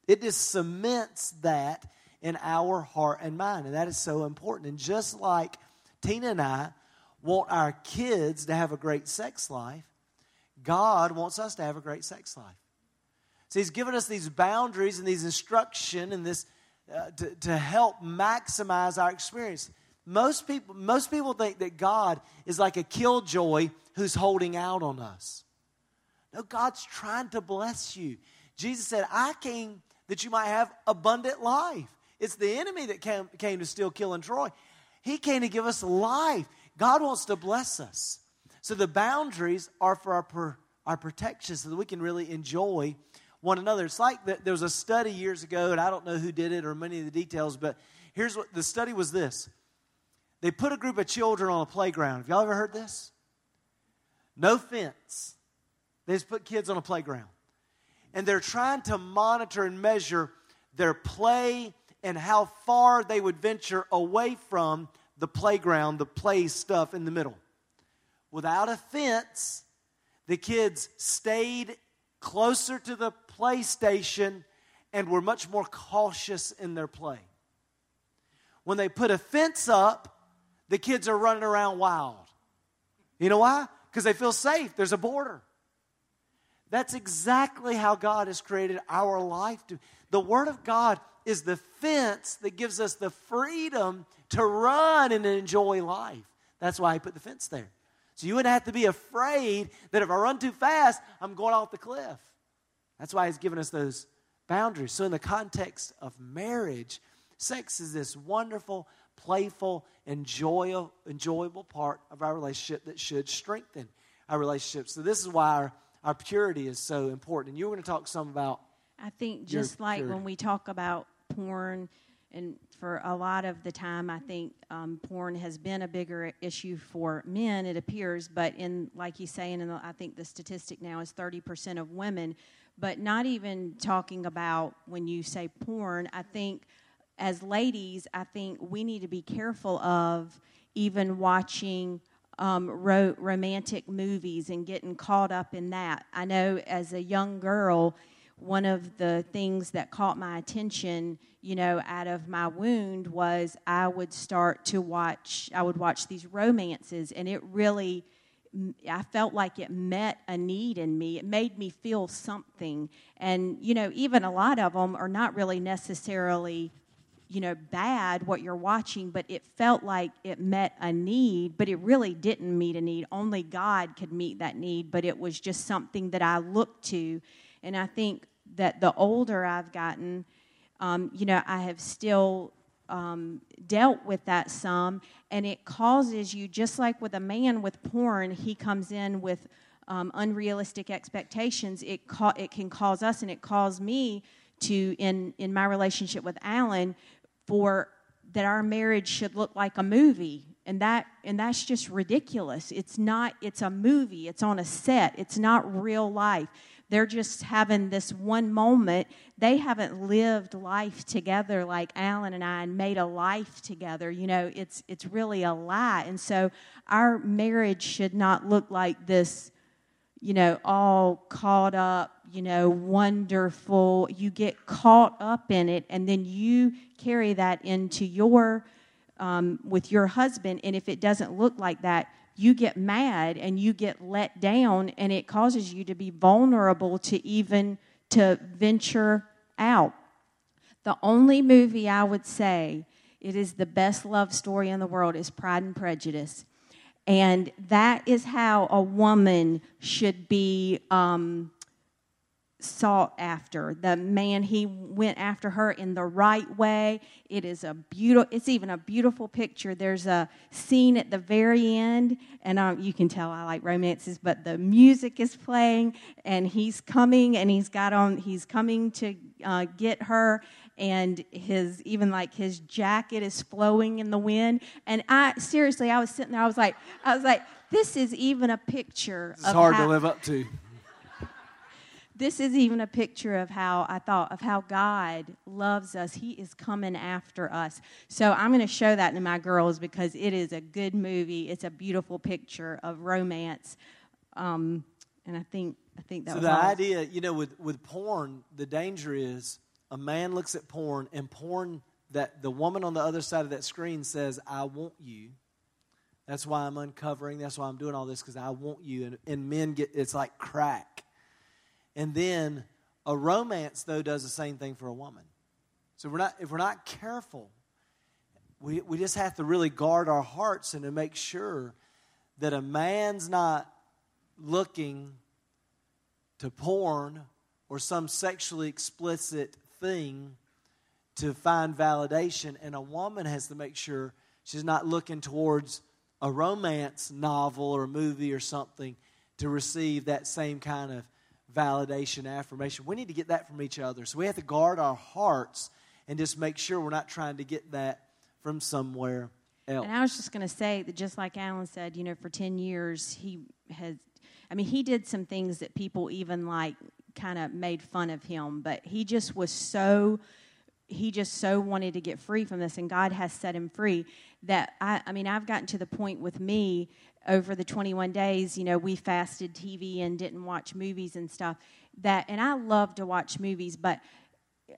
It just cements that in our heart and mind, and that is so important. And just like Tina and I want our kids to have a great sex life, God wants us to have a great sex life. So He's given us these boundaries and these instruction and this uh, to, to help maximize our experience. Most people, most people think that God is like a killjoy who's holding out on us. No, God's trying to bless you. Jesus said, "I came that you might have abundant life." It's the enemy that came, came to steal, kill, and destroy. He came to give us life. God wants to bless us. So the boundaries are for our, per, our protection so that we can really enjoy one another. It's like the, there was a study years ago, and I don't know who did it or many of the details, but here's what the study was this. They put a group of children on a playground. Have y'all ever heard this? No fence. They just put kids on a playground. And they're trying to monitor and measure their play and how far they would venture away from the playground, the play stuff in the middle. Without a fence, the kids stayed closer to the play station and were much more cautious in their play. When they put a fence up, the kids are running around wild. You know why? Because they feel safe. There's a border. That's exactly how God has created our life. The Word of God is the fence that gives us the freedom to run and enjoy life. That's why He put the fence there. So you wouldn't have to be afraid that if I run too fast, I'm going off the cliff. That's why He's given us those boundaries. So in the context of marriage, sex is this wonderful, playful, enjoy- enjoyable part of our relationship that should strengthen our relationship. So this is why our, our purity is so important. And you were going to talk some about I think just You're like purity. When we talk about porn, and for a lot of the time, I think um, porn has been a bigger issue for men, it appears. But in, like he's saying, and I think the statistic now is thirty percent of women. But not even talking about when you say porn, I think as ladies, I think we need to be careful of even watching Um, ro- romantic movies and getting caught up in that. I know as a young girl, one of the things that caught my attention, you know, out of my wound was I would start to watch, I would watch these romances, and it really, I felt like it met a need in me. It made me feel something. And, you know, even a lot of them are not really necessarily, you know, bad what you're watching, but it felt like it met a need, but it really didn't meet a need. Only God could meet that need, but it was just something that I looked to. And I think that the older I've gotten, um, you know, I have still um, dealt with that some, and it causes you, just like with a man with porn, he comes in with um, unrealistic expectations. It ca- it can cause us, and it caused me to, in, in my relationship with Alan, for that our marriage should look like a movie. And that and that's just ridiculous. It's not, it's a movie. It's on a set. It's not real life. They're just having this one moment. They haven't lived life together like Alan and I and made a life together. You know, it's it's really a lie. And so our marriage should not look like this, you know, all caught up, you know, wonderful. You get caught up in it, and then you carry that into your, um, with your husband. And if it doesn't look like that, you get mad and you get let down, and it causes you to be vulnerable to even to venture out. The only movie I would say it is the best love story in the world is Pride and Prejudice. And that is how a woman should be um, sought after. The man, he went after her in the right way. It is a beautiful, it's even a beautiful picture. There's a scene at the very end, and um, you can tell I like romances, but the music is playing, and he's coming, and he's got on, he's coming to uh, get her. And his, even like his jacket is flowing in the wind. And I, seriously, I was sitting there, I was like, I was like, this is even a picture of how. It's hard to live up to. This is even a picture of how I thought, of how God loves us. He is coming after us. So I'm going to show that to my girls because it is a good movie. It's a beautiful picture of romance. Um, and I think, I think that was. So the idea, you know, with, with porn, the danger is, a man looks at porn, and porn that the woman on the other side of that screen says, I want you. That's why I'm uncovering. That's why I'm doing all this, because I want you. And, and men get, it's like crack. And then a romance, though, does the same thing for a woman. So we're not if we're not careful, we, we just have to really guard our hearts and to make sure that a man's not looking to porn or some sexually explicit thing to find validation, and a woman has to make sure she's not looking towards a romance novel or movie or something to receive that same kind of validation, affirmation. We need to get that from each other. So we have to guard our hearts and just make sure we're not trying to get that from somewhere else. And I was just going to say that just like Alan said, you know, for ten years he has, I mean, he did some things that people even like, kind of made fun of him, but he just was so, he just so wanted to get free from this, and God has set him free that, I, I mean, I've gotten to the point with me over the twenty-one days, you know, we fasted T V and didn't watch movies and stuff, that, and I love to watch movies, but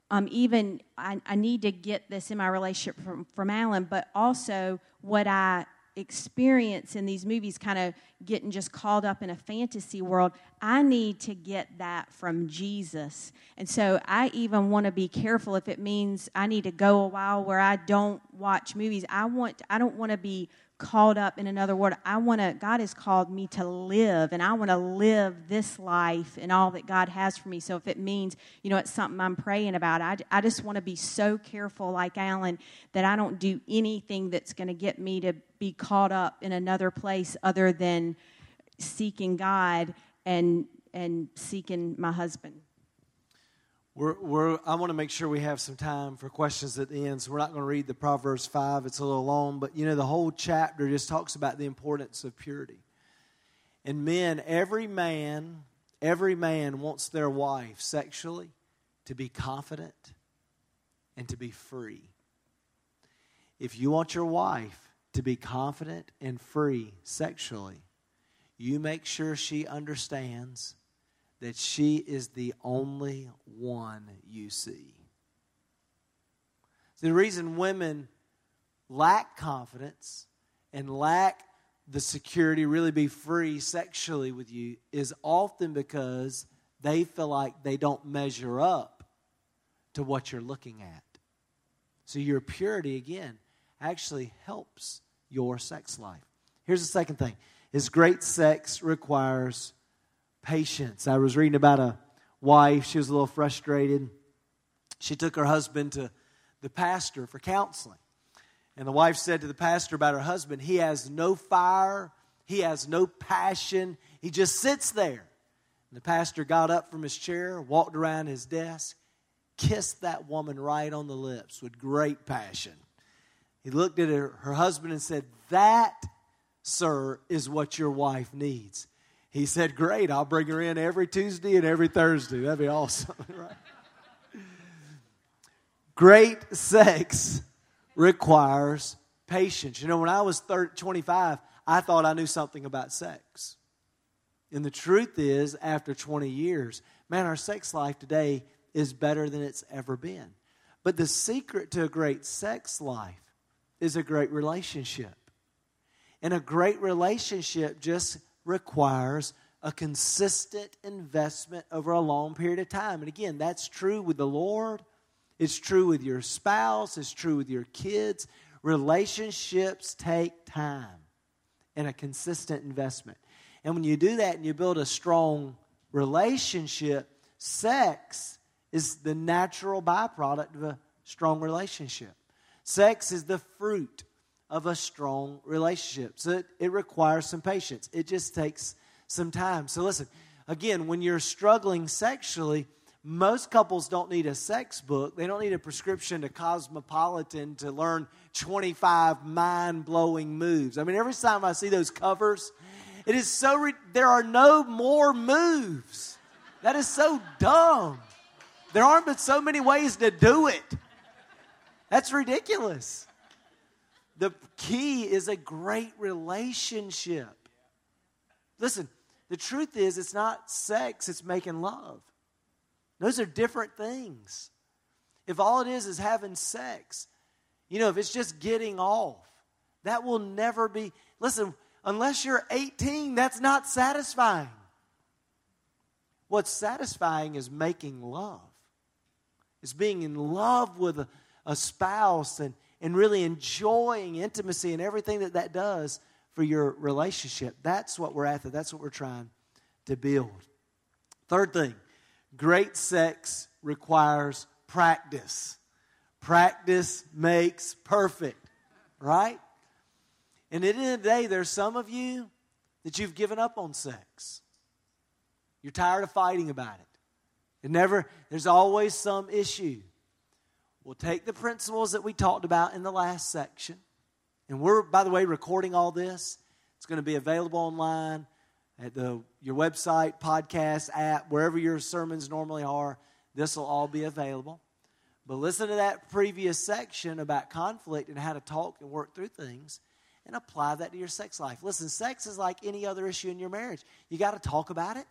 um, even, I, I need to get this in my relationship from, from Alan, but also what I experience in these movies, kind of getting just called up in a fantasy world, I need to get that from Jesus. And so I even want to be careful if it means I need to go a while where I don't watch movies. I want, I don't want to be called up in another world. I want to, God has called me to live, and I want to live this life and all that God has for me. So if it means, you know, it's something I'm praying about, I, I just want to be so careful, like Alan, that I don't do anything that's going to get me to be caught up in another place other than seeking God and and seeking my husband. We're, we're, I want to make sure we have some time for questions at the end, so we're not going to read the Proverbs five. It's a little long, but, you know, the whole chapter just talks about the importance of purity. And men, every man, every man wants their wife sexually to be confident and to be free. If you want your wife to be confident and free sexually, you make sure she understands that she is the only one you see. The reason women lack confidence and lack the security to really be free sexually with you is often because they feel like they don't measure up to what you're looking at. So your purity, again, actually helps your sex life. Here's the second thing, is great sex requires patience. I was reading about a wife. She was a little frustrated. She took her husband to the pastor for counseling. And the wife said to the pastor about her husband, he has no fire. He has no passion. He just sits there. And the pastor got up from his chair, walked around his desk, kissed that woman right on the lips with great passion. He looked at her, her husband and said, that, sir, is what your wife needs. He said, great, I'll bring her in every Tuesday and every Thursday. That'd be awesome, right? Great sex requires patience. You know, when I was thirty, twenty-five, I thought I knew something about sex. And the truth is, after twenty years, man, our sex life today is better than it's ever been. But the secret to a great sex life is a great relationship. And a great relationship just requires a consistent investment over a long period of time. And again, that's true with the Lord. It's true with your spouse. It's true with your kids. Relationships take time and a consistent investment. And when you do that and you build a strong relationship, sex is the natural byproduct of a strong relationship. Sex is the fruit of a strong relationship. So it, it requires some patience. It just takes some time. So listen, again, when you're struggling sexually, most couples don't need a sex book. They don't need a prescription to Cosmopolitan to learn twenty-five mind-blowing moves. I mean, every time I see those covers, it is so, re- there are no more moves. That is so dumb. There aren't but so many ways to do it. That's ridiculous. The key is a great relationship. Listen, the truth is it's not sex, it's making love. Those are different things. If all it is is having sex, you know, if it's just getting off, that will never be. Listen, unless you're eighteen, that's not satisfying. What's satisfying is making love. It's being in love with a, a spouse and, and really enjoying intimacy and everything that that does for your relationship. That's what we're after. That's what we're trying to build. Third thing. Great sex requires practice. Practice makes perfect, right? And at the end of the day, there's some of you that you've given up on sex. You're tired of fighting about it. It never, there's always some issue. We'll take the principles that we talked about in the last section. And we're, by the way, recording all this. It's going to be available online. At the your website, podcast, app, wherever your sermons normally are, this will all be available. But listen to that previous section about conflict and how to talk and work through things and apply that to your sex life. Listen, sex is like any other issue in your marriage. You got to talk about it.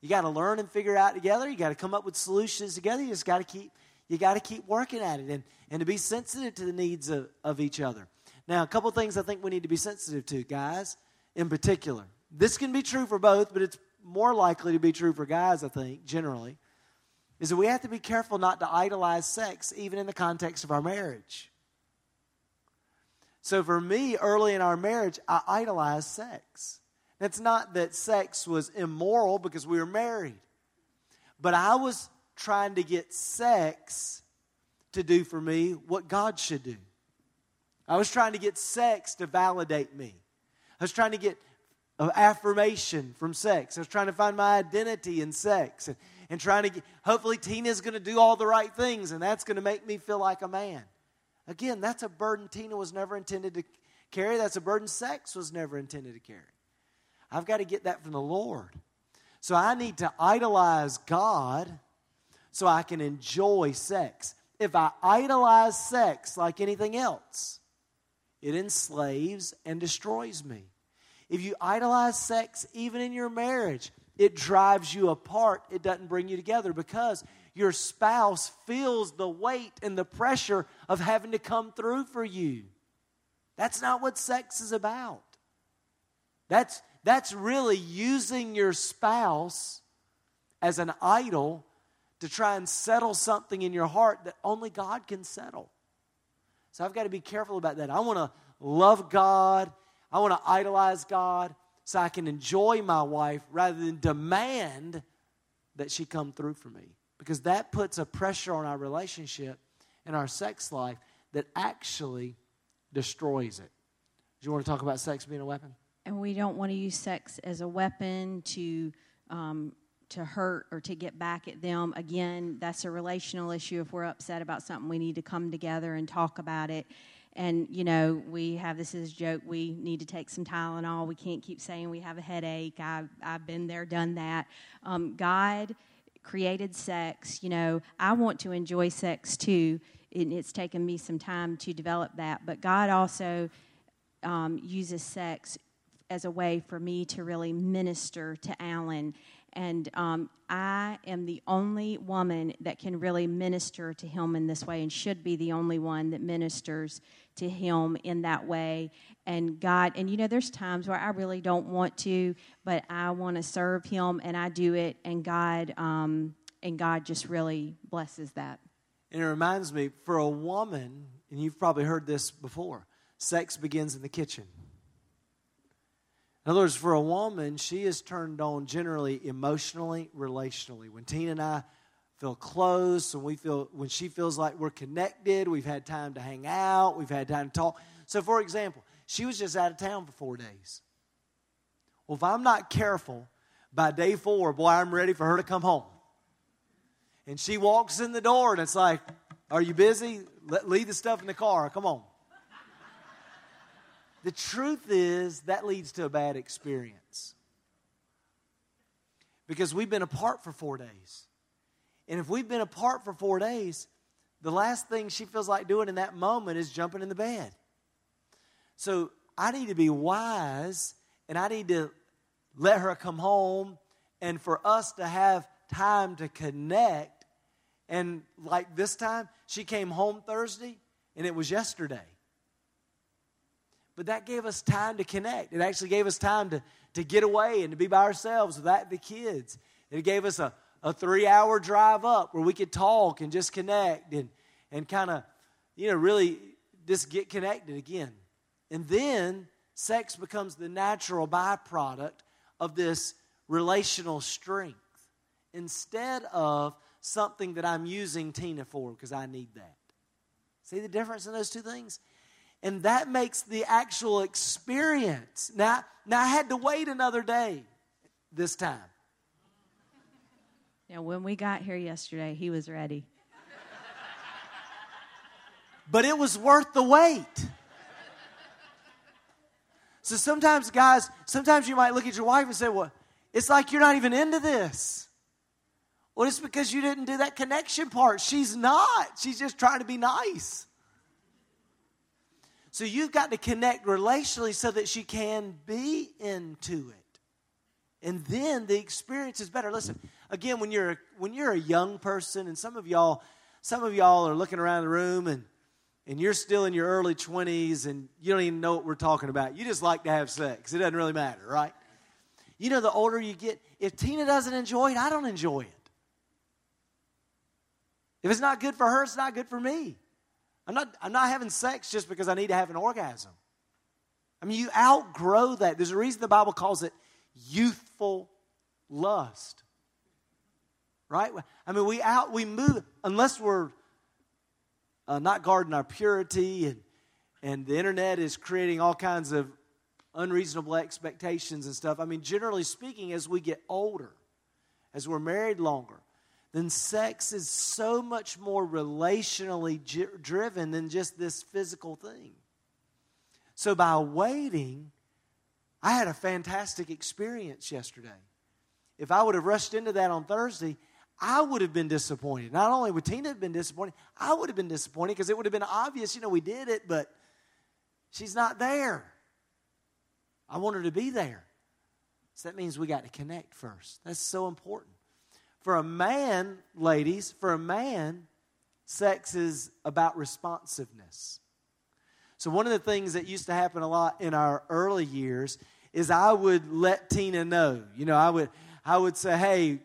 You got to learn and figure it out together. You got to come up with solutions together. You just got to keep you got to keep working at it and, and to be sensitive to the needs of, of each other. Now, a couple things I think we need to be sensitive to, guys, in particular. This can be true for both, but it's more likely to be true for guys, I think, generally, is that we have to be careful not to idolize sex, even in the context of our marriage. So for me, early in our marriage, I idolized sex. That's not that sex was immoral because we were married, but I was trying to get sex to do for me what God should do. I was trying to get sex to validate me. I was trying to get of affirmation from sex. I was trying to find my identity in sex and, and trying to get, hopefully Tina's going to do all the right things and that's going to make me feel like a man. Again, that's a burden Tina was never intended to carry. That's a burden sex was never intended to carry. I've got to get that from the Lord. So I need to idolize God so I can enjoy sex. If I idolize sex like anything else, it enslaves and destroys me. If you idolize sex, even in your marriage, it drives you apart. It doesn't bring you together because your spouse feels the weight and the pressure of having to come through for you. That's not what sex is about. That's, that's really using your spouse as an idol to try and settle something in your heart that only God can settle. So I've got to be careful about that. I want to love God. I want to idolize God so I can enjoy my wife rather than demand that she come through for me. Because that puts a pressure on our relationship and our sex life that actually destroys it. Do you want to talk about sex being a weapon? And we don't want to use sex as a weapon to um, to hurt or to get back at them. Again, that's a relational issue. If we're upset about something, we need to come together and talk about it. And, you know, we have this as a joke. We need to take some Tylenol. We can't keep saying we have a headache. I've, I've been there, done that. Um, God created sex. You know, I want to enjoy sex, too. And it's taken me some time to develop that. But God also um, uses sex as a way for me to really minister to Alan. And um, I am the only woman that can really minister to him in this way, and should be the only one that ministers to him in that way. And God, and you know, there's times where I really don't want to, but I want to serve him, and I do it. And God, um, and God just really blesses that. And it reminds me, for a woman, and you've probably heard this before, sex begins in the kitchen. In other words, for a woman, she is turned on generally emotionally, relationally. When Tina and I feel close, and we feel, when she feels like we're connected, we've had time to hang out, we've had time to talk. So, for example, she was just out of town for four days. Well, if I'm not careful, by day four, boy, I'm ready for her to come home. And she walks in the door, and it's like, are you busy? Let, leave the stuff in the car. Come on. The truth is that leads to a bad experience, because we've been apart for four days. And if we've been apart for four days, the last thing she feels like doing in that moment is jumping in the bed. So I need to be wise, and I need to let her come home, and for us to have time to connect. And like this time, she came home Thursday, and it was yesterday. But that gave us time to connect. It actually gave us time to, to get away and to be by ourselves without the kids. It gave us a, a three-hour drive up where we could talk and just connect and, and kind of, you know, really just get connected again. And then sex becomes the natural byproduct of this relational strength, instead of something that I'm using Tina for because I need that. See the difference in those two things? And that makes the actual experience. Now, now I had to wait another day this time. Now, when we got here yesterday, he was ready. But it was worth the wait. So sometimes, guys, sometimes you might look at your wife and say, well, it's like you're not even into this. Well, it's because you didn't do that connection part. She's not. She's just trying to be nice. So you've got to connect relationally so that she can be into it. And then the experience is better. Listen, again, when you're when you're a young person, and some of y'all, some of y'all are looking around the room, and, and you're still in your early twenties, and you don't even know what we're talking about. You just like to have sex. It doesn't really matter, right? You know, the older you get, if Tina doesn't enjoy it, I don't enjoy it. If it's not good for her, it's not good for me. I'm not, I'm not having sex just because I need to have an orgasm. I mean, you outgrow that. There's a reason the Bible calls it youthful lust. Right? I mean, we out we move, unless we're uh, not guarding our purity, and, and the internet is creating all kinds of unreasonable expectations and stuff. I mean, generally speaking, as we get older, as we're married longer, then sex is so much more relationally gi- driven than just this physical thing. So by waiting, I had a fantastic experience yesterday. If I would have rushed into that on Thursday, I would have been disappointed. Not only would Tina have been disappointed, I would have been disappointed, because it would have been obvious, you know, we did it, but she's not there. I want her to be there. So that means we got to connect first. That's so important. For a man, ladies, for a man, sex is about responsiveness. So one of the things that used to happen a lot in our early years is I would let Tina know. You know, I would I would say, hey,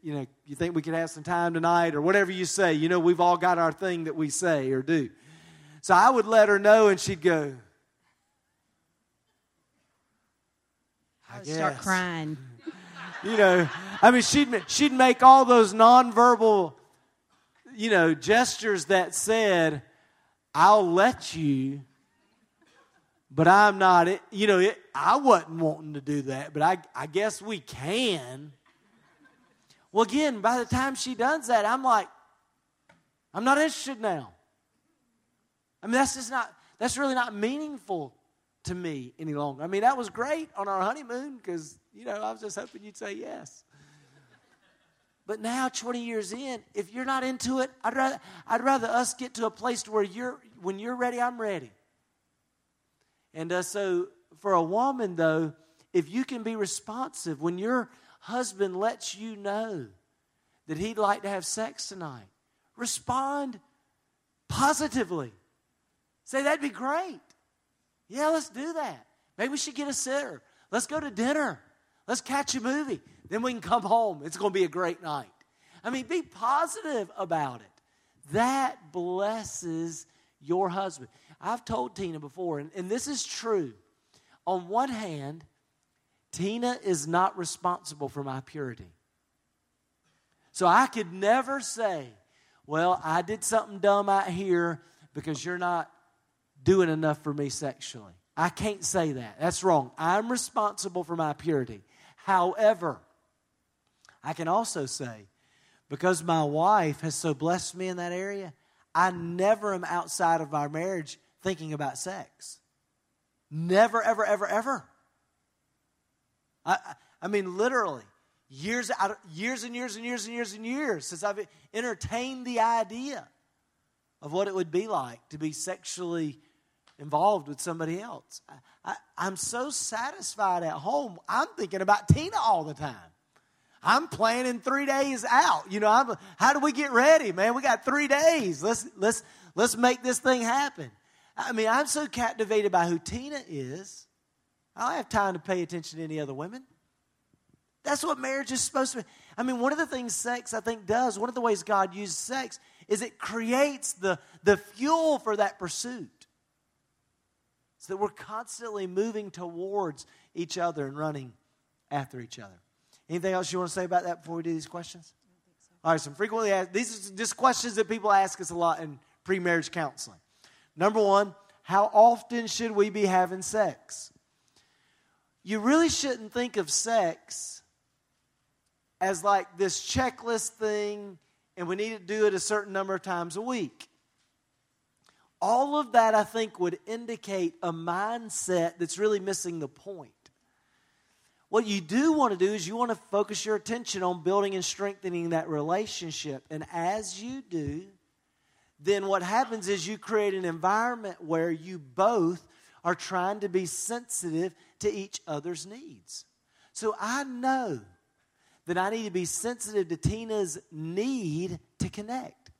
you know, you think we could have some time tonight, or whatever you say. You know, we've all got our thing that we say or do. So I would let her know, and she'd go. I, I would guess. Start crying. You know, I mean, she'd she'd make all those nonverbal, you know, gestures that said, "I'll let you," but I'm not. It, you know, it, I wasn't wanting to do that, but I I guess we can. Well, again, by the time she does that, I'm like, I'm not interested now. I mean, that's just not. That's really not meaningful to me any longer. I mean, that was great on our honeymoon, because, you know, I was just hoping you'd say yes. But now, twenty years in, if you're not into it, I'd rather I'd rather us get to a place to where you're when you're ready, I'm ready. And uh, so for a woman, though, if you can be responsive, when your husband lets you know that he'd like to have sex tonight, respond positively. Say, that'd be great. Yeah, let's do that. Maybe we should get a sitter. Let's go to dinner. Let's catch a movie. Then we can come home. It's going to be a great night. I mean, be positive about it. That blesses your husband. I've told Tina before, and, and this is true. On one hand, Tina is not responsible for my purity. So I could never say, well, I did something dumb out here because you're not doing enough for me sexually. I can't say that. That's wrong. I'm responsible for my purity. However, I can also say, because my wife has so blessed me in that area, I never am outside of my marriage thinking about sex. Never, ever, ever, ever. I, I mean, literally, years, years and years and years and years and years since I've entertained the idea of what it would be like to be sexually involved with somebody else. I, I, I'm so satisfied at home, I'm thinking about Tina all the time. I'm planning three days out. You know, I'm, how do we get ready, man? We got three days. Let's let's let's make this thing happen. I mean, I'm so captivated by who Tina is. I don't have time to pay attention to any other women. That's what marriage is supposed to be. I mean, one of the things sex, I think, does, one of the ways God uses sex is it creates the, the fuel for that pursuit. So that we're constantly moving towards each other and running after each other. Anything else you want to say about that before we do these questions? I don't think so. All right, some frequently asked, these are just questions that people ask us a lot in pre-marriage counseling. Number one, how often should we be having sex? You really shouldn't think of sex as like this checklist thing and we need to do it a certain number of times a week. All of that, I think, would indicate a mindset that's really missing the point. What you do want to do is you want to focus your attention on building and strengthening that relationship. And as you do, then what happens is you create an environment where you both are trying to be sensitive to each other's needs. So I know that I need to be sensitive to Tina's need to connect,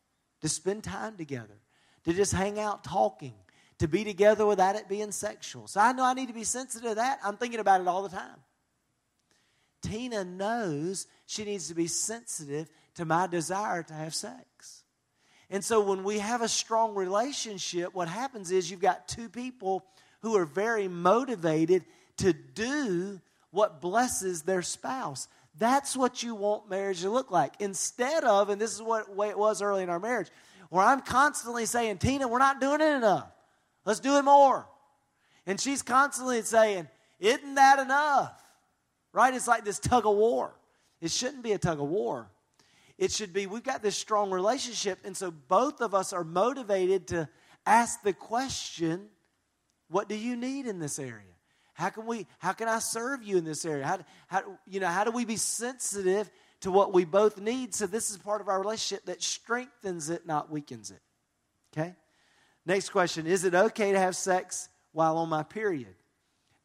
to spend time together, to just hang out talking, to be together without it being sexual. So I know I need to be sensitive to that. I'm thinking about it all the time. Tina knows she needs to be sensitive to my desire to have sex. And so when we have a strong relationship, what happens is you've got two people who are very motivated to do what blesses their spouse. That's what you want marriage to look like. Instead of, and this is what way it was early in our marriage, where I'm constantly saying, Tina, we're not doing it enough. Let's do it more. And she's constantly saying, isn't that enough? Right? It's like this tug of war. It shouldn't be a tug of war. It should be, we've got this strong relationship, and so both of us are motivated to ask the question, what do you need in this area? How can we, how can I serve you in this area? How, how, you know, how do we be sensitive to what we both need? So this is part of our relationship that strengthens it, not weakens it. Okay? Next question, is it okay to have sex while on my period?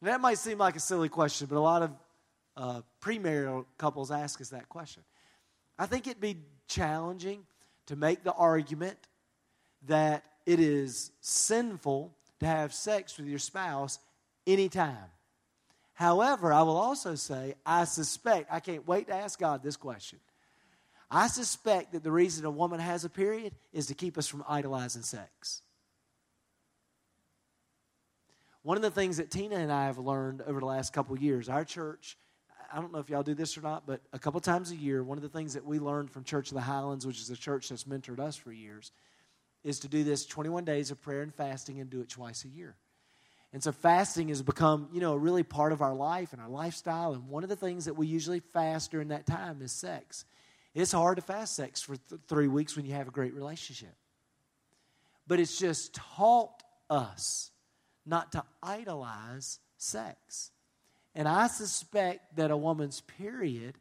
Now, that might seem like a silly question, but a lot of Uh, premarital couples ask us that question. I think it'd be challenging to make the argument that it is sinful to have sex with your spouse anytime. However, I will also say, I suspect, I can't wait to ask God this question. I suspect that the reason a woman has a period is to keep us from idolizing sex. One of the things that Tina and I have learned over the last couple years, our church, I don't know if y'all do this or not, but a couple times a year, one of the things that we learned from Church of the Highlands, which is a church that's mentored us for years, is to do this twenty-one days of prayer and fasting and do it twice a year. And so fasting has become, you know, really part of our life and our lifestyle. And one of the things that we usually fast during that time is sex. It's hard to fast sex for th- three weeks when you have a great relationship. But it's just taught us not to idolize sex. And I suspect that a woman's period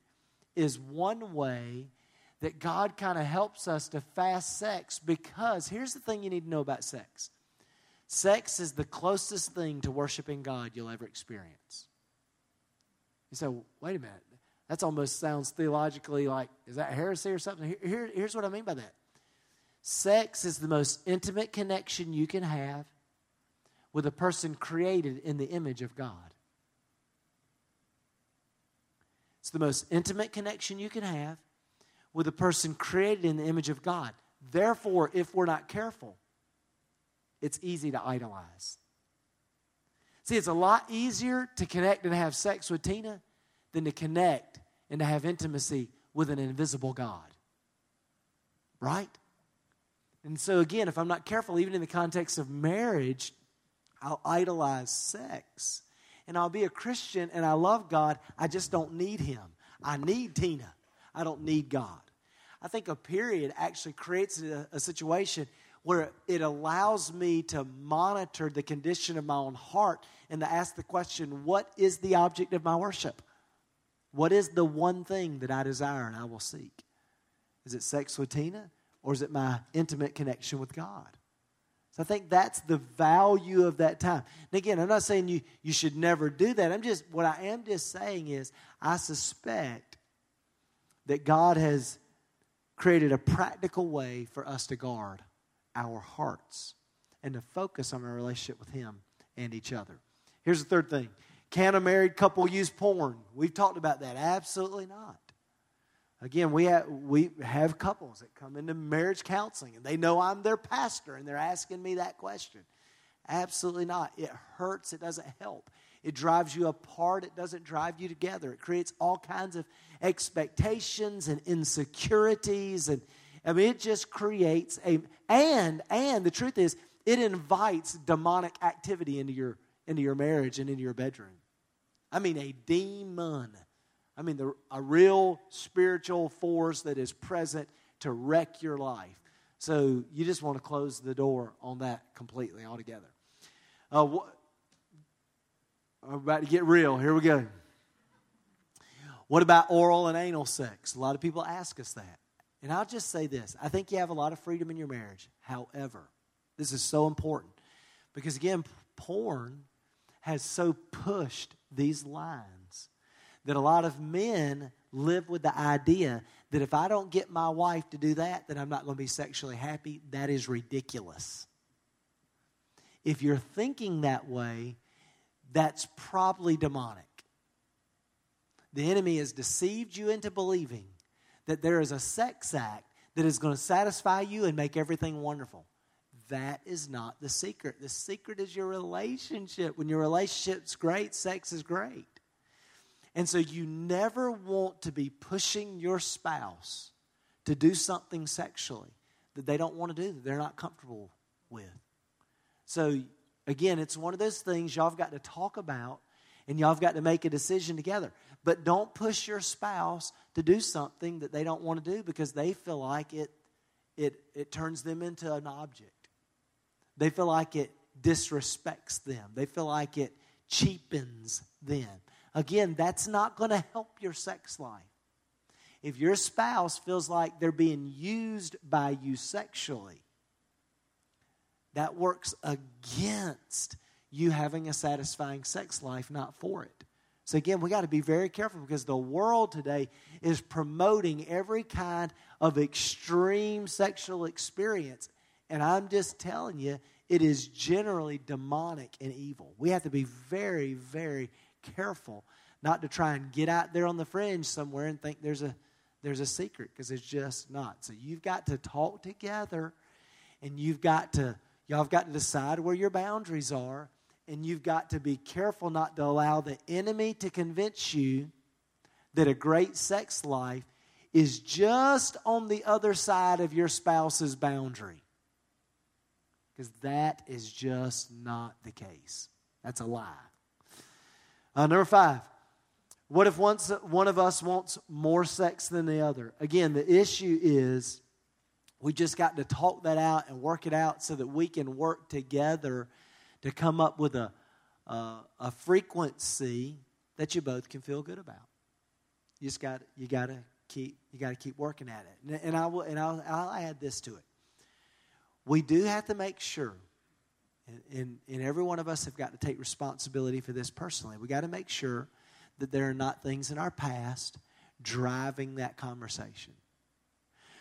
is one way that God kind of helps us to fast sex because here's the thing you need to know about sex. Sex is the closest thing to worshiping God you'll ever experience. You say, well, wait a minute. That almost sounds theologically like, is that heresy or something? Here, here's what I mean by that. Sex is the most intimate connection you can have with a person created in the image of God. It's the most intimate connection you can have with a person created in the image of God. Therefore, if we're not careful, it's easy to idolize. See, it's a lot easier to connect and have sex with Tina than to connect and to have intimacy with an invisible God. Right? And so again, if I'm not careful, even in the context of marriage, I'll idolize sex. And I'll be a Christian and I love God. I just don't need him. I need Tina. I don't need God. I think a period actually creates a, a situation where it allows me to monitor the condition of my own heart and to ask the question, what is the object of my worship? What is the one thing that I desire and I will seek? Is it sex with Tina or is it my intimate connection with God? So I think that's the value of that time. And again, I'm not saying you, you should never do that. I'm just, what I am just saying is I suspect that God has created a practical way for us to guard our hearts and to focus on our relationship with him and each other. Here's the third thing. Can a married couple use porn? We've talked about that. Absolutely not. Again, we have, we have couples that come into marriage counseling and they know I'm their pastor and they're asking me that question. Absolutely not. It hurts. It doesn't help. It drives you apart. It doesn't drive you together. It creates all kinds of expectations and insecurities, and I mean, it just creates a, and, and the truth is, it invites demonic activity into your, into your marriage and into your bedroom. I mean, a demon. I mean, the, a real spiritual force that is present to wreck your life. So you just want to close the door on that completely altogether. Uh, wh- I'm about to get real. Here we go. What about oral and anal sex? A lot of people ask us that. And I'll just say this. I think you have a lot of freedom in your marriage. However, this is so important. Because again, porn has so pushed these lines that a lot of men live with the idea that if I don't get my wife to do that, then I'm not going to be sexually happy. That is ridiculous. If you're thinking that way, that's probably demonic. The enemy has deceived you into believing that there is a sex act that is going to satisfy you and make everything wonderful. That is not the secret. The secret is your relationship. When your relationship's great, sex is great. And so you never want to be pushing your spouse to do something sexually that they don't want to do, that they're not comfortable with. So, again, it's one of those things y'all have got to talk about and y'all have got to make a decision together. But don't push your spouse to do something that they don't want to do because they feel like it it it turns them into an object. They feel like it disrespects them. They feel like it cheapens them. Again, that's not going to help your sex life. If your spouse feels like they're being used by you sexually, that works against you having a satisfying sex life, not for it. So again, we got to be very careful because the world today is promoting every kind of extreme sexual experience. And I'm just telling you, it is generally demonic and evil. We have to be very, very careful not to try and get out there on the fringe somewhere and think there's a there's a secret, because it's just not. So you've got to talk together and you've got to, y'all have got to decide where your boundaries are. And you've got to be careful not to allow the enemy to convince you that a great sex life is just on the other side of your spouse's boundary. Because that is just not the case. That's a lie. Uh, number five, what if once one of us wants more sex than the other? Again, the issue is we just got to talk that out and work it out so that we can work together to come up with a, a a frequency that you both can feel good about. You just got you got to keep you got to keep working at it. And, and I will and I'll, I'll add this to it. We do have to make sure And, and, and every one of us have got to take responsibility for this personally. We got to make sure that there are not things in our past driving that conversation.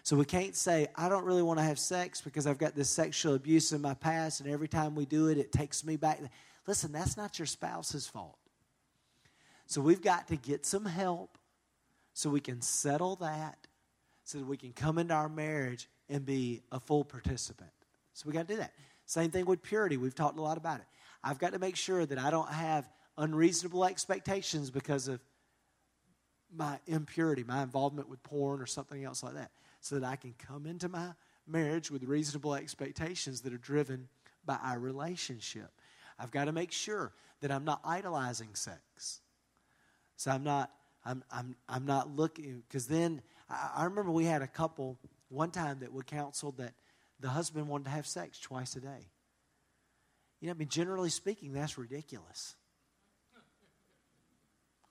So we can't say, I don't really want to have sex because I've got this sexual abuse in my past, and every time we do it, it takes me back. Listen, that's not your spouse's fault. So we've got to get some help so we can settle that, so that we can come into our marriage and be a full participant. So we got to do that. Same thing with purity. We've talked a lot about it. I've got to make sure that I don't have unreasonable expectations because of my impurity, my involvement with porn or something else like that, so that I can come into my marriage with reasonable expectations that are driven by our relationship. I've got to make sure that I'm not idolizing sex. So I'm not, I'm, I'm, I'm not looking, because then I, I remember we had a couple one time that we counseled that the husband wanted to have sex twice a day. You know, I mean, generally speaking, that's ridiculous.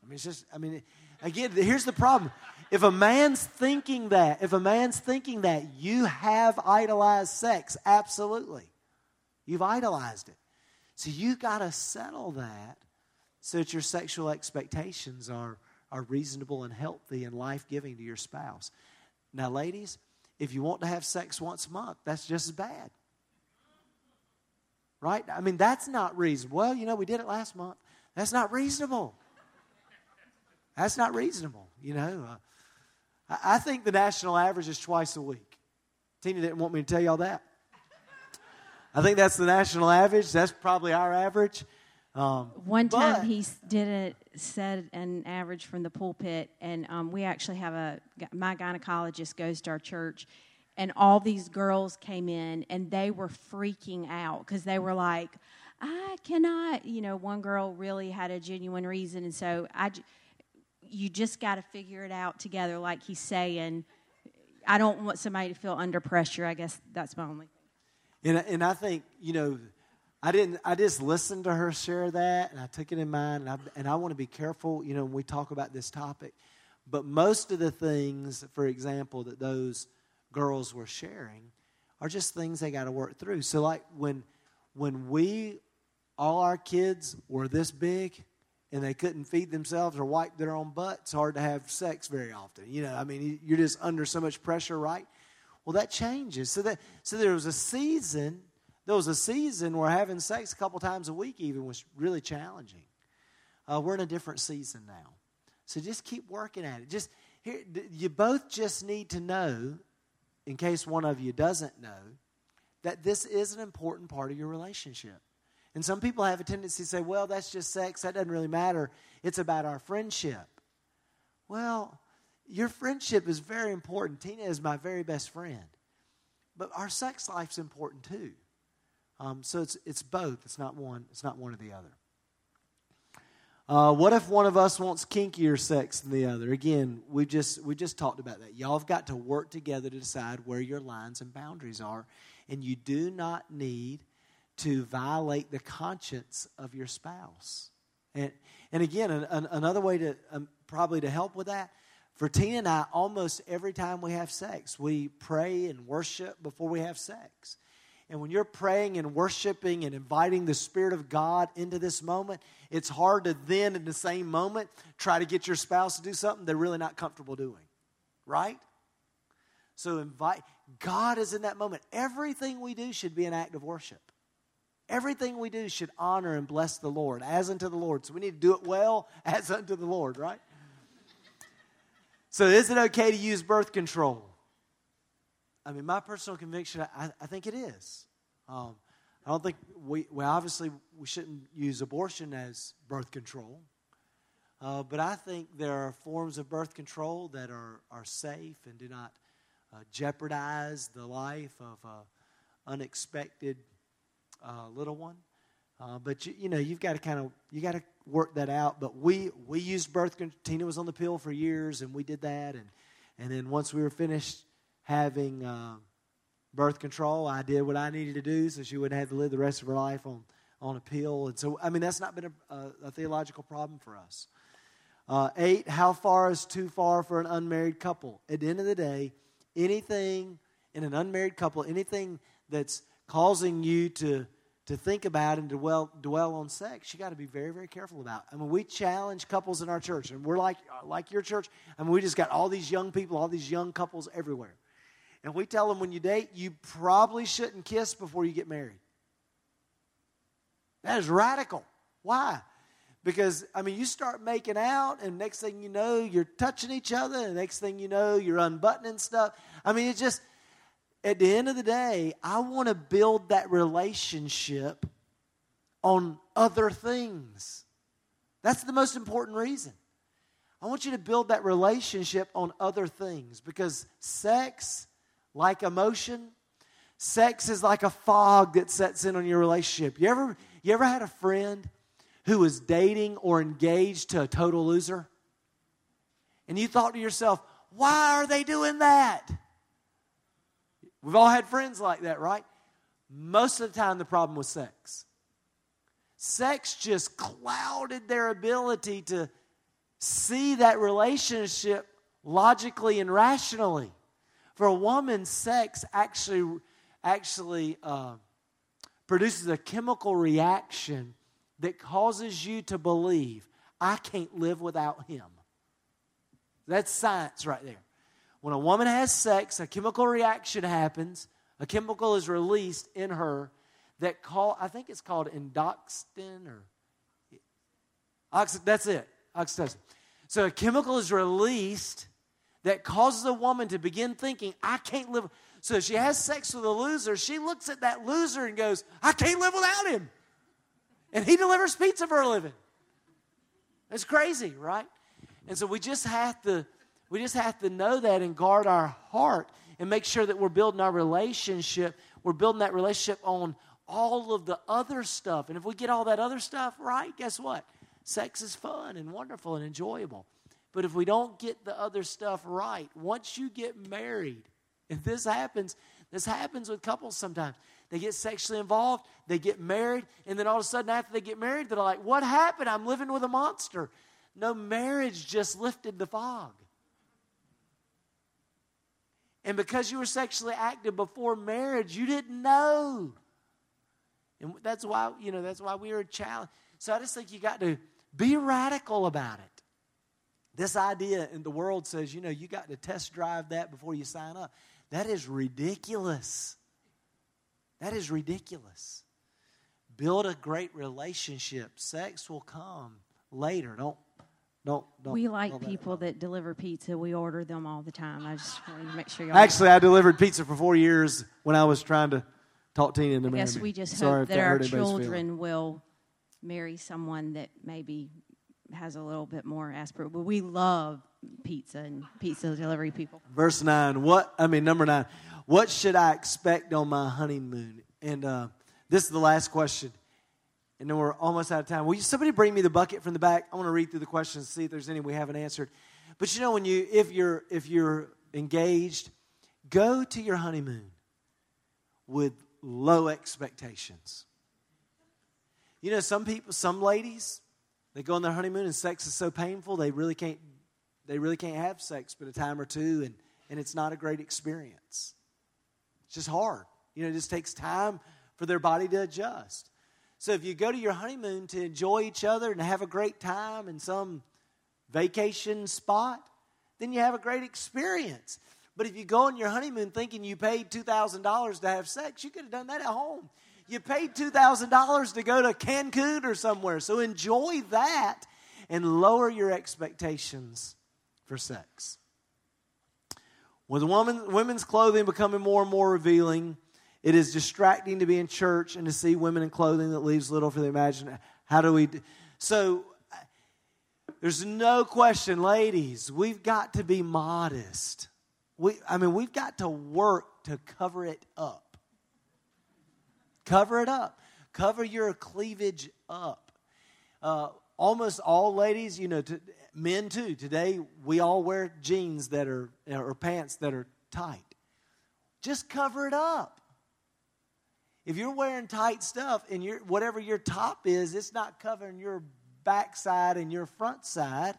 I mean, it's just, I mean, again, here's the problem. If a man's thinking that, if a man's thinking that, you have idolized sex, absolutely. You've idolized it. So you got to settle that so that your sexual expectations are, are reasonable and healthy and life-giving to your spouse. Now, ladies, if you want to have sex once a month, that's just as bad. Right? I mean, that's not reasonable. Well, you know, we did it last month. That's not reasonable. That's not reasonable, you know. Uh, I think the national average is twice a week. Tina didn't want me to tell y'all that. I think that's the national average. That's probably our average. Um, One time but, he did it, said an average from the pulpit, and um, we actually have a, my gynecologist goes to our church, and all these girls came in, and they were freaking out because they were like, I cannot, you know, one girl really had a genuine reason, and so I you just got to figure it out together, like he's saying. I don't want somebody to feel under pressure. I guess that's my only thing. And, and I think, you know, I didn't. I just listened to her share that, and I took it in mind, and I, and I want to be careful, you know, when we talk about this topic. But most of the things, for example, that those girls were sharing are just things they got to work through. So, like, when when we, all our kids were this big, and they couldn't feed themselves or wipe their own butt, it's hard to have sex very often. You know, I mean, you're just under so much pressure, right? Well, that changes. So that so there was a season... There was a season where having sex a couple times a week even was really challenging. Uh, we're in a different season now. So just keep working at it. Just here, you both just need to know, in case one of you doesn't know, that this is an important part of your relationship. And some people have a tendency to say, well, that's just sex. That doesn't really matter. It's about our friendship. Well, your friendship is very important. Tina is my very best friend. But our sex life's important too. Um, so it's it's both. It's not one. It's not one or the other. Uh, what if one of us wants kinkier sex than the other? Again, we just we just talked about that. Y'all have got to work together to decide where your lines and boundaries are, and you do not need to violate the conscience of your spouse. And and again, an, an, another way to um, probably to help with that. For Tina and I, almost every time we have sex, we pray and worship before we have sex. And when you're praying and worshiping and inviting the Spirit of God into this moment, it's hard to then, in the same moment, try to get your spouse to do something they're really not comfortable doing, right? So invite, God is in that moment. Everything we do should be an act of worship. Everything we do should honor and bless the Lord, as unto the Lord. So we need to do it well, as unto the Lord, right? So is it okay to use birth control? I mean, my personal conviction, I, I think it is. Um, I don't think we, well, obviously, we shouldn't use abortion as birth control. Uh, but I think there are forms of birth control that are, are safe and do not uh, jeopardize the life of an unexpected uh, little one. Uh, but, you, you know, you've got to kind of, you got to work that out. But we, we used birth control. Tina was on the pill for years, and we did that. And, and then once we were finished having uh, birth control, I did what I needed to do so she wouldn't have to live the rest of her life on, on a pill. And so, I mean, that's not been a, a, a theological problem for us. Uh, eight, how far is too far for an unmarried couple? At the end of the day, anything in an unmarried couple, anything that's causing you to to think about and to dwell, dwell on sex, you got to be very, very careful about. I mean, we challenge couples in our church, and we're like like your church. I mean, we just got all these young people, all these young couples everywhere. And we tell them when you date, you probably shouldn't kiss before you get married. That is radical. Why? Because, I mean, you start making out, and next thing you know, you're touching each other, and next thing you know, you're unbuttoning stuff. I mean, it's just, at the end of the day, I want to build that relationship on other things. That's the most important reason. I want you to build that relationship on other things, because sex, like emotion, sex is like a fog that sets in on your relationship. You ever, you ever had a friend who was dating or engaged to a total loser? And you thought to yourself, why are they doing that? We've all had friends like that, right? Most of the time, the problem was sex. Sex just clouded their ability to see that relationship logically and rationally. For a woman, sex actually, actually uh, produces a chemical reaction that causes you to believe, I can't live without him. That's science right there. When a woman has sex, a chemical reaction happens. A chemical is released in her that call, I think it's called endoxin or oxytocin. That's it. Oxytocin. So a chemical is released that causes a woman to begin thinking, I can't live. So if she has sex with a loser, she looks at that loser and goes, I can't live without him. And he delivers pizza for a living. It's crazy, right? And so we just have to we just have to know that and guard our heart and make sure that we're building our relationship. We're building that relationship on all of the other stuff. And if we get all that other stuff right, guess what? Sex is fun and wonderful and enjoyable. But if we don't get the other stuff right, once you get married, if this happens, this happens with couples sometimes. They get sexually involved, they get married, and then all of a sudden after they get married, they're like, what happened? I'm living with a monster. No, marriage just lifted the fog. And because you were sexually active before marriage, you didn't know. And that's why, you know, that's why we were challenged. So I just think you got to be radical about it. This idea in the world says, you know, you got to test drive that before you sign up. That is ridiculous. That is ridiculous. Build a great relationship. Sex will come later. Don't, don't, don't. We like don't people that, that deliver pizza. We order them all the time. I just want to make sure y'all. Actually, know. I delivered pizza for four years when I was trying to talk Tina into marriage. Yes, we just Sorry hope that our children will marry someone that maybe has a little bit more aspirin, but we love pizza and pizza delivery people. Verse nine, what, I mean, number nine, what should I expect on my honeymoon? And uh, this is the last question, and then we're almost out of time. Will you, somebody bring me the bucket from the back? I want to read through the questions, see if there's any we haven't answered. But you know, when you, if you're, if you're engaged, go to your honeymoon with low expectations. You know, some people, some ladies, they go on their honeymoon and sex is so painful they really can't they really can't have sex but a time or two, and, and it's not a great experience. It's just hard. You know, it just takes time for their body to adjust. So if you go to your honeymoon to enjoy each other and have a great time in some vacation spot, then you have a great experience. But if you go on your honeymoon thinking you paid two thousand dollars to have sex, you could have done that at home. You paid two thousand dollars to go to Cancun or somewhere. So enjoy that and lower your expectations for sex. With woman, women's clothing becoming more and more revealing, it is distracting to be in church and to see women in clothing that leaves little for the imagination. How do we do? So there's no question, ladies, we've got to be modest. We, I mean, we've got to work to cover it up. Cover it up. Cover your cleavage up. Uh, almost all ladies, you know, to, men too, today we all wear jeans that are, or pants that are tight. Just cover it up. If you're wearing tight stuff and your whatever your top is, it's not covering your backside and your front side,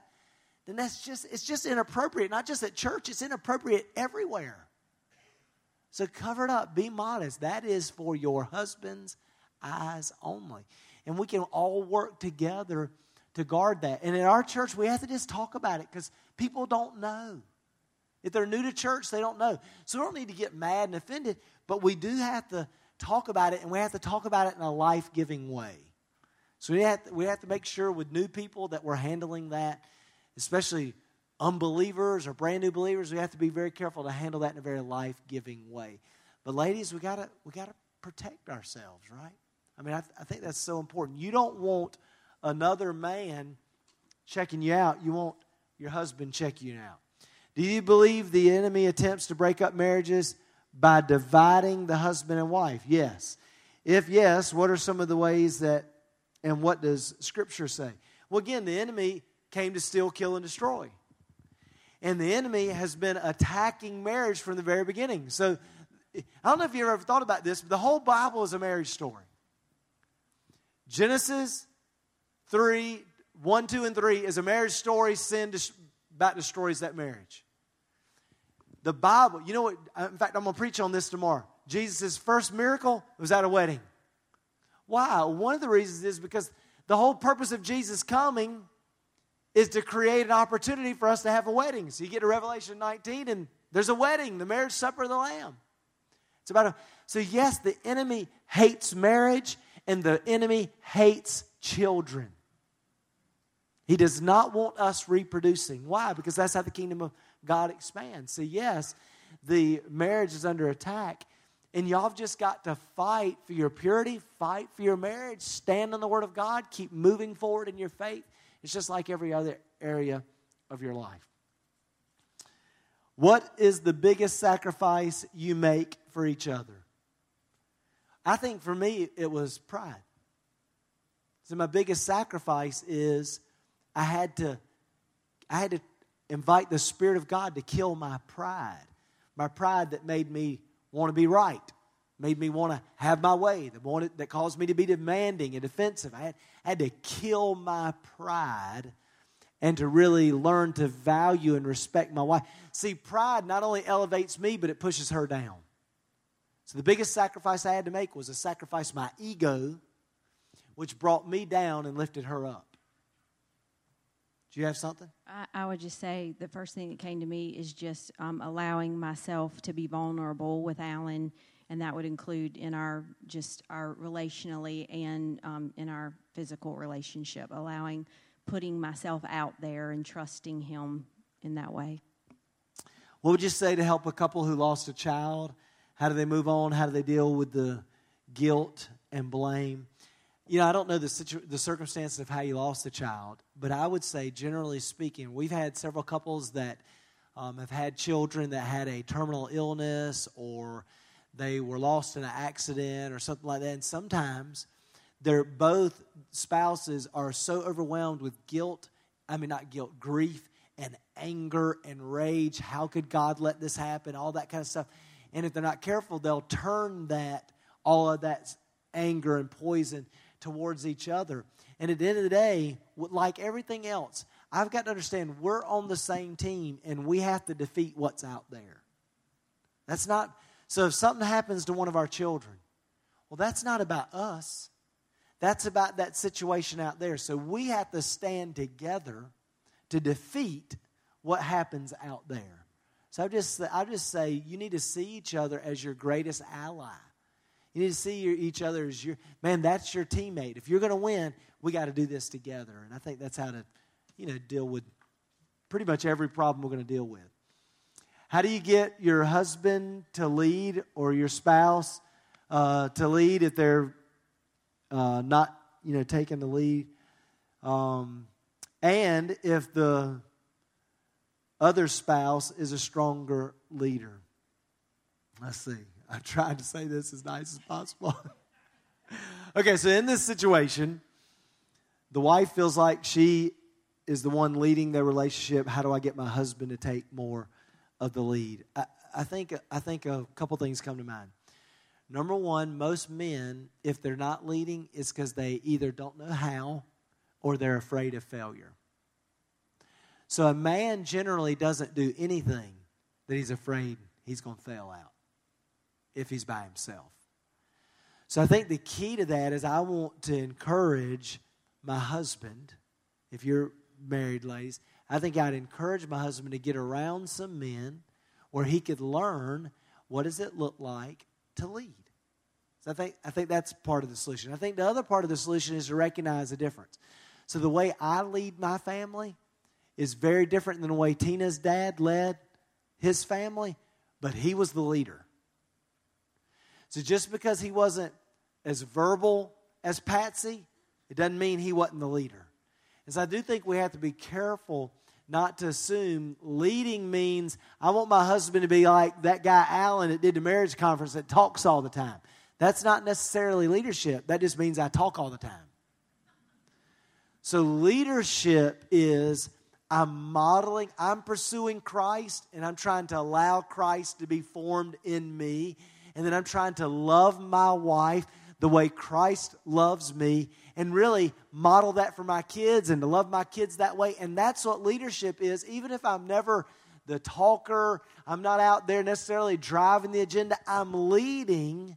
then that's just, it's just inappropriate. Not just at church, it's inappropriate everywhere. So cover it up. Be modest. That is for your husbands. eyes only. And we can all work together to guard that. And in our church, we have to just talk about it because people don't know. If they're new to church, they don't know. So we don't need to get mad and offended, but we do have to talk about it, and we have to talk about it in a life-giving way. So we have to, we have to make sure with new people that we're handling that, especially unbelievers or brand new believers. We have to be very careful to handle that in a very life-giving way. But ladies, we gotta we gotta protect ourselves, right? I mean, I, th- I think that's so important. You don't want another man checking you out. You want your husband checking you out. Do you believe the enemy attempts to break up marriages by dividing the husband and wife? Yes. If yes, what are some of the ways that, and what does Scripture say? Well, again, the enemy came to steal, kill, and destroy. And the enemy has been attacking marriage from the very beginning. So, I don't know if you've ever thought about this, but the whole Bible is a marriage story. Genesis three, one, two, and three is a marriage story. Sin about destroys that marriage. The Bible, you know what, in fact, I'm going to preach on this tomorrow. Jesus' first miracle was at a wedding. Why? One of the reasons is because the whole purpose of Jesus coming is to create an opportunity for us to have a wedding. So you get to Revelation nineteen, and there's a wedding, the marriage supper of the Lamb. It's about a, so yes, the enemy hates marriage, and the enemy hates children. He does not want us reproducing. Why? Because that's how the kingdom of God expands. So yes, the marriage is under attack, and y'all have just got to fight for your purity, fight for your marriage, stand on the Word of God, keep moving forward in your faith. It's just like every other area of your life. What is the biggest sacrifice you make for each other? I think for me, it was pride. So my biggest sacrifice is I had to, I had to invite the Spirit of God to kill my pride. My pride that made me want to be right, made me want to have my way, that wanted, that caused me to be demanding and defensive. I had, I had to kill my pride and to really learn to value and respect my wife. See, pride not only elevates me, but it pushes her down. So the biggest sacrifice I had to make was to sacrifice my ego, which brought me down and lifted her up. Do you have something? I, I would just say the first thing that came to me is just um, allowing myself to be vulnerable with Alan, and that would include in our just our relationally and um, in our physical relationship, allowing, putting myself out there and trusting him in that way. What would you say to help a couple who lost a child? How do they move on? How do they deal with the guilt and blame? You know, I don't know the situ- the circumstances of how you lost a child, but I would say, generally speaking, we've had several couples that um, have had children that had a terminal illness, or they were lost in an accident or something like that. And sometimes they're both spouses are so overwhelmed with guilt, I mean, not guilt, grief and anger and rage. How could God let this happen? All that kind of stuff. And if they're not careful, they'll turn that, all of that anger and poison towards each other. And at the end of the day, like everything else, I've got to understand we're on the same team and we have to defeat what's out there. That's not, so if something happens to one of our children, well, that's not about us. That's about that situation out there. So we have to stand together to defeat what happens out there. So I just, I just say you need to see each other as your greatest ally. You need to see your, each other as your, man, that's your teammate. If you're going to win, we got to do this together. And I think that's how to, you know, deal with pretty much every problem we're going to deal with. How do you get your husband to lead or your spouse uh, to lead if they're uh, not, you know, taking the lead? Um, and if the other spouse is a stronger leader. Let's see. I tried to say this as nice as possible. Okay, so in this situation, the wife feels like she is the one leading their relationship. How do I get my husband to take more of the lead? I, I think I think a couple things come to mind. Number one, most men, if they're not leading, it's because they either don't know how or they're afraid of failure. So a man generally doesn't do anything that he's afraid he's going to fail out. If he's by himself. So I think the key to that is I want to encourage my husband. If you're married, ladies, I think I'd encourage my husband to get around some men where he could learn what does it look like to lead. So I think I think that's part of the solution. I think the other part of the solution is to recognize the difference. So the way I lead my family is very different than the way Tina's dad led his family, but he was the leader. So just because he wasn't as verbal as Patsy, it doesn't mean he wasn't the leader. And so I do think we have to be careful not to assume leading means I want my husband to be like that guy Allen that did the marriage conference that talks all the time. That's not necessarily leadership. That just means I talk all the time. So leadership is I'm modeling, I'm pursuing Christ, and I'm trying to allow Christ to be formed in me. And then I'm trying to love my wife the way Christ loves me and really model that for my kids and to love my kids that way. And that's what leadership is. Even if I'm never the talker, I'm not out there necessarily driving the agenda, I'm leading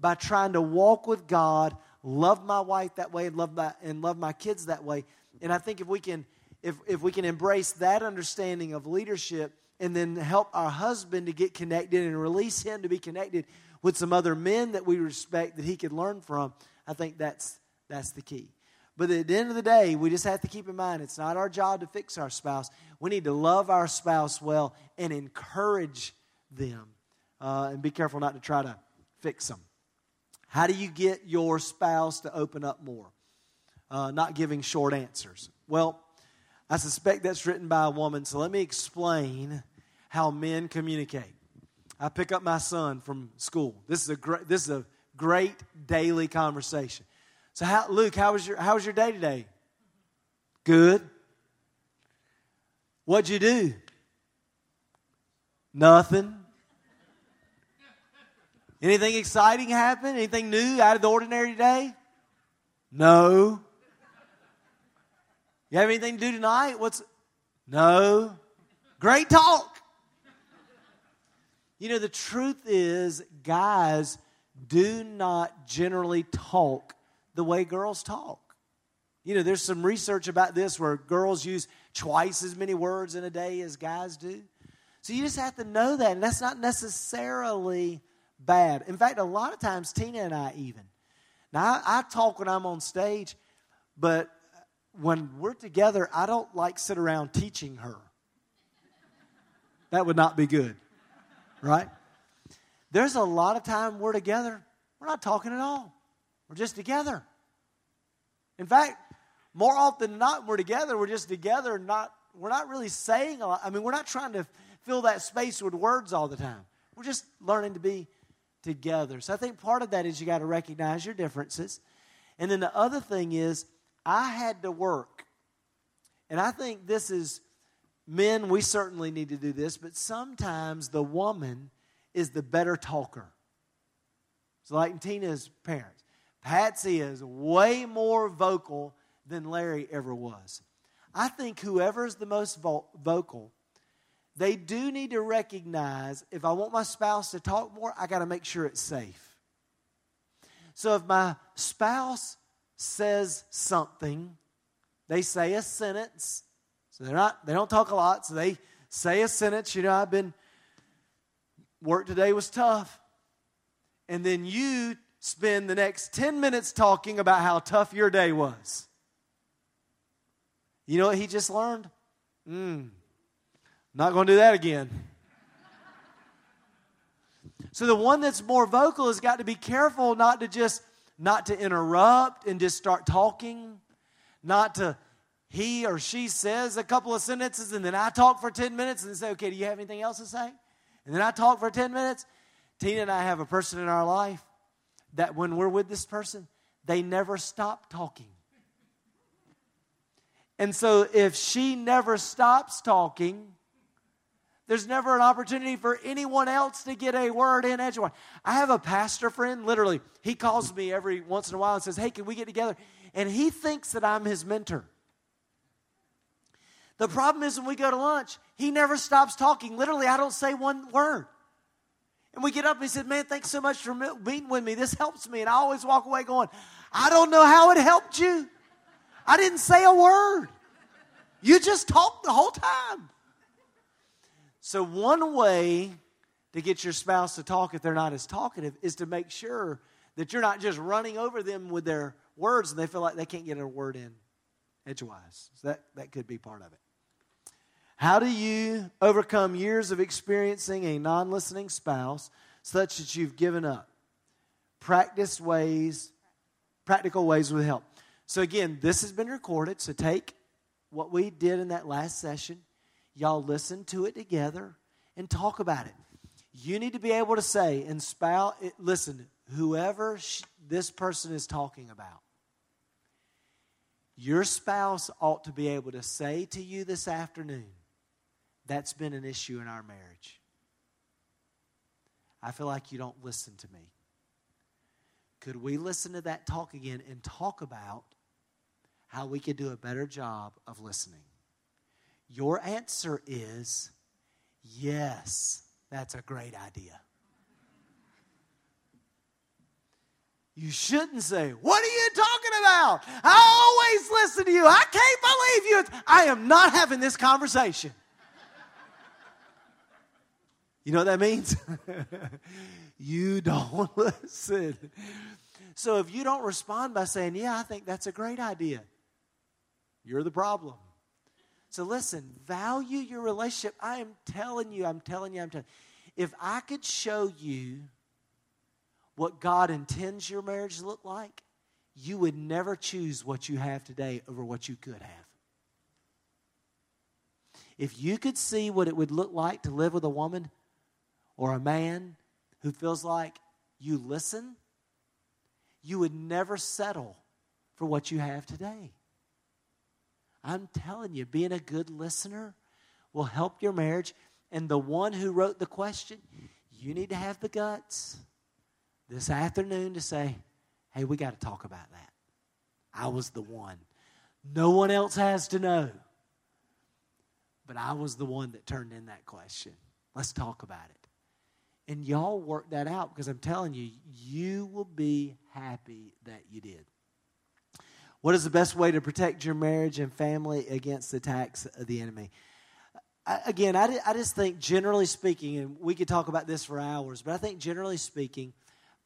by trying to walk with God, love my wife that way, and love my, and love my kids that way. And I think if we can if if we can embrace that understanding of leadership and then help our husband to get connected and release him to be connected with some other men that we respect that he could learn from, I think that's that's the key. But at the end of the day, we just have to keep in mind it's not our job to fix our spouse. We need to love our spouse well and encourage them uh, and be careful not to try to fix them. How do you get your spouse to open up more? Uh, not giving short answers. Well, I suspect that's written by a woman, so let me explain how men communicate. I pick up my son from school. This is a great this is a great daily conversation. So how, Luke, how was your how was your day today? Good. What'd you do? Nothing. Anything exciting happen? Anything new out of the ordinary today? No. You have anything to do tonight? What's no. Great talk. You know, the truth is, guys do not generally talk the way girls talk. You know, there's some research about this where girls use twice as many words in a day as guys do. So you just have to know that, and that's not necessarily bad. In fact, a lot of times, Tina and I even. Now, I, I talk when I'm on stage, but when we're together, I don't like sit around teaching her. That would not be good. Right? There's a lot of time we're together, we're not talking at all. We're just together. In fact, more often than not, we're together, we're just together, not we're not really saying a lot. I mean, we're not trying to fill that space with words all the time. We're just learning to be together. So I think part of that is you got to recognize your differences. And then the other thing is, I had to work. And I think this is men, we certainly need to do this, but sometimes the woman is the better talker. So like Tina's parents, Patsy is way more vocal than Larry ever was. I think whoever's the most vo- vocal, they do need to recognize if I want my spouse to talk more, I got to make sure it's safe. So if my spouse says something, they say a sentence. They're not, they don't talk a lot, so they say a sentence, you know, I've been, work today was tough. And then you spend the next ten minutes talking about how tough your day was. You know what he just learned? Mm, not going to do that again. So the one that's more vocal has got to be careful not to just, not to interrupt and just start talking, not to he or she says a couple of sentences, and then I talk for ten minutes, and they say, okay, do you have anything else to say? And then I talk for ten minutes. Tina and I have a person in our life that when we're with this person, they never stop talking. And so if she never stops talking, there's never an opportunity for anyone else to get a word in edgewise. I have a pastor friend, literally, he calls me every once in a while and says, hey, can we get together? And he thinks that I'm his mentor. The problem is when we go to lunch, he never stops talking. Literally, I don't say one word. And we get up and he said, man, thanks so much for meeting with me. This helps me. And I always walk away going, I don't know how it helped you. I didn't say a word. You just talked the whole time. So one way to get your spouse to talk if they're not as talkative is to make sure that you're not just running over them with their words and they feel like they can't get a word in edgewise. So that, that could be part of it. How do you overcome years of experiencing a non-listening spouse such that you've given up? Practice ways, practical ways with help. So again, this has been recorded, so take what we did in that last session. Y'all listen to it together and talk about it. You need to be able to say, and spouse, listen, whoever sh- this person is talking about, your spouse ought to be able to say to you this afternoon, that's been an issue in our marriage. I feel like you don't listen to me. Could we listen to that talk again and talk about how we could do a better job of listening? Your answer is, yes, that's a great idea. You shouldn't say, what are you talking about? I always listen to you. I can't believe you. I am not having this conversation. You know what that means? You don't listen. So if you don't respond by saying, yeah, I think that's a great idea, you're the problem. So listen, value your relationship. I am telling you, I'm telling you, I'm telling you. If I could show you what God intends your marriage to look like, you would never choose what you have today over what you could have. If you could see what it would look like to live with a woman or a man who feels like you listen, you would never settle for what you have today. I'm telling you, being a good listener will help your marriage. And the one who wrote the question, you need to have the guts this afternoon to say, hey, we got to talk about that. I was the one. No one else has to know. But I was the one that turned in that question. Let's talk about it. And y'all work that out, because I'm telling you, you will be happy that you did. What is the best way to protect your marriage and family against the attacks of the enemy? I, again, I, I just think generally speaking, and we could talk about this for hours, but I think generally speaking,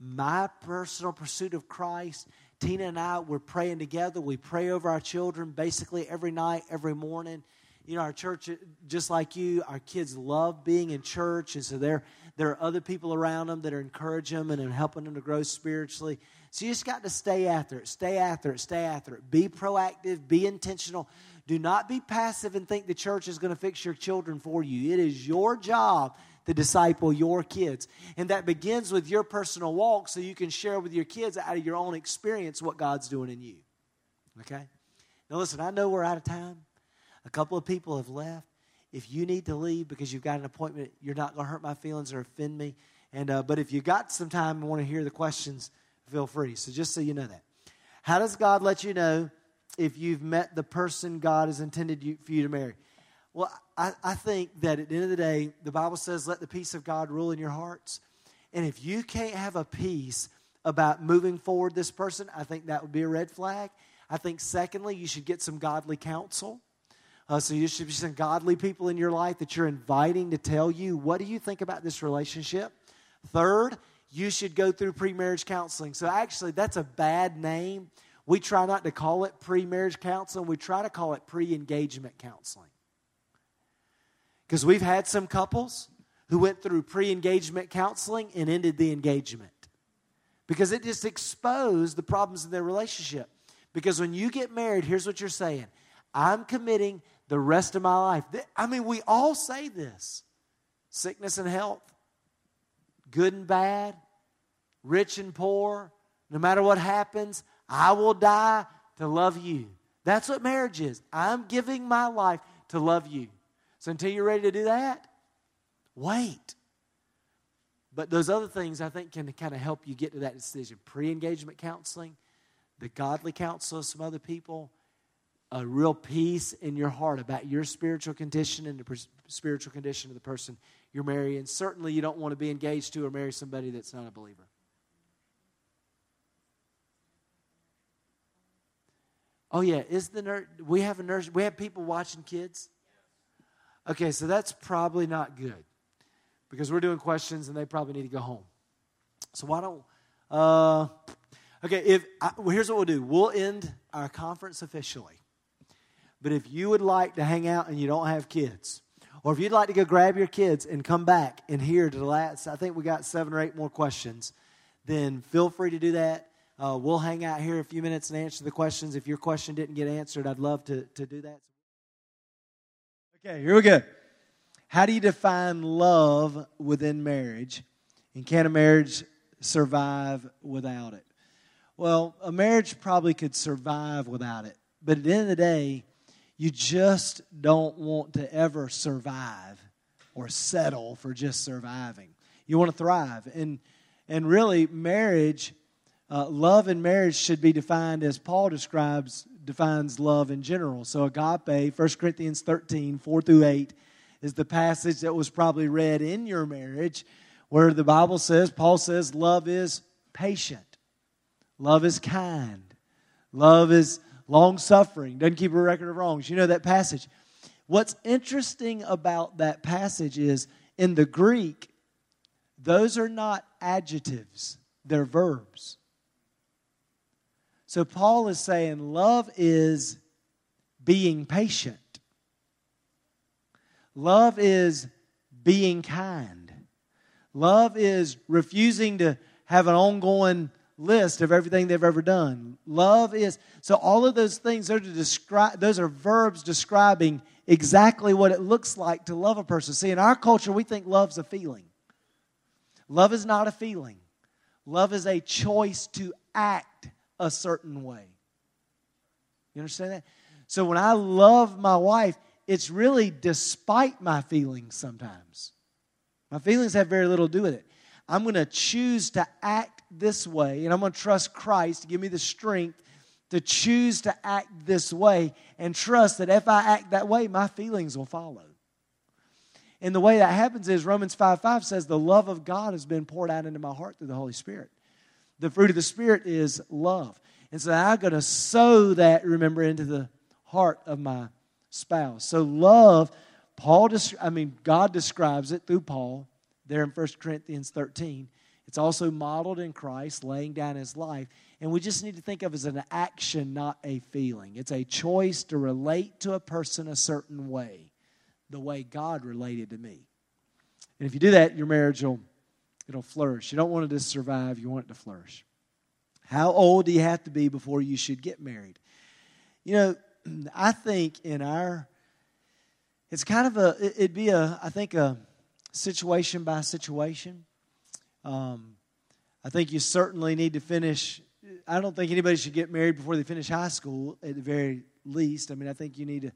my personal pursuit of Christ, Tina and I, we're praying together. We pray over our children basically every night, every morning. You know, our church, just like you, our kids love being in church, and so there, there are other people around them that are encouraging them and are helping them to grow spiritually. So you just got to stay after it, stay after it, stay after it. Be proactive, be intentional. Do not be passive and think the church is going to fix your children for you. It is your job to disciple your kids. And that begins with your personal walk, so you can share with your kids out of your own experience what God's doing in you. Okay? Now listen, I know we're out of time. A couple of people have left. If you need to leave because you've got an appointment, you're not going to hurt my feelings or offend me. And uh, but if you got some time and want to hear the questions, feel free. So just so you know that. How does God let you know if you've met the person God has intended you, for you to marry? Well, I, I think that at the end of the day, the Bible says, let the peace of God rule in your hearts. And if you can't have a peace about moving forward this person, I think that would be a red flag. I think, secondly, you should get some godly counsel. Uh, so you should be some godly people in your life that you're inviting to tell you, what do you think about this relationship? Third, you should go through pre-marriage counseling. So actually, that's a bad name. We try not to call it pre-marriage counseling. We try to call it pre-engagement counseling. Because we've had some couples who went through pre-engagement counseling and ended the engagement. Because it just exposed the problems in their relationship. Because when you get married, here's what you're saying. I'm committing the rest of my life. I mean, we all say this. Sickness and health, good and bad, rich and poor, no matter what happens, I will die to love you. That's what marriage is. I'm giving my life to love you. So until you're ready to do that, wait. But those other things, I think, can kind of help you get to that decision. Pre-engagement counseling, the godly counsel of some other people, a real peace in your heart about your spiritual condition and the per- spiritual condition of the person you're marrying. Certainly you don't want to be engaged to or marry somebody that's not a believer. Oh yeah, is the nurse? We have a nurse. We have people watching kids. Okay, so that's probably not good because we're doing questions and they probably need to go home. So why don't? Uh, okay, if I, well, here's what we'll do: we'll end our conference officially. But if you would like to hang out and you don't have kids, or if you'd like to go grab your kids and come back and hear to the last, I think we got seven or eight more questions. Then feel free to do that. Uh, we'll hang out here a few minutes and answer the questions. If your question didn't get answered, I'd love to, to do that. Okay, here we go. How do you define love within marriage? And can a marriage survive without it? Well, a marriage probably could survive without it. But at the end of the day, you just don't want to ever survive or settle for just surviving. You want to thrive. And, and really, marriage... Uh, love in marriage should be defined as Paul describes, defines love in general. So agape, First Corinthians thirteen, four through eight, is the passage that was probably read in your marriage where the Bible says, Paul says, love is patient. Love is kind. Love is long-suffering. Doesn't keep a record of wrongs. You know that passage. What's interesting about that passage is in the Greek, those are not adjectives. They're verbs. So Paul is saying love is being patient. Love is being kind. Love is refusing to have an ongoing list of everything they've ever done. Love is, so all of those things, are to describe, those are verbs describing exactly what it looks like to love a person. See, in our culture, we think love's a feeling. Love is not a feeling. Love is a choice to act a certain way. You understand that? So when I love my wife, it's really despite my feelings sometimes. My feelings have very little to do with it. I'm going to choose to act this way, and I'm going to trust Christ to give me the strength to choose to act this way and trust that if I act that way, my feelings will follow. And the way that happens is Romans five five says the love of God has been poured out into my heart through the Holy Spirit. The fruit of the Spirit is love. And so I'm going to sow that, remember, into the heart of my spouse. So love, Paul, I mean, God describes it through Paul there in First Corinthians thirteen. It's also modeled in Christ, laying down his life. And we just need to think of it as an action, not a feeling. It's a choice to relate to a person a certain way, the way God related to me. And if you do that, your marriage will It'll flourish. You don't want it to survive. You want it to flourish. How old do you have to be before you should get married? You know, I think in our, it's kind of a, it'd be a, I think a situation by situation. Um, I think you certainly need to finish, I don't think anybody should get married before they finish high school at the very least. I mean, I think you need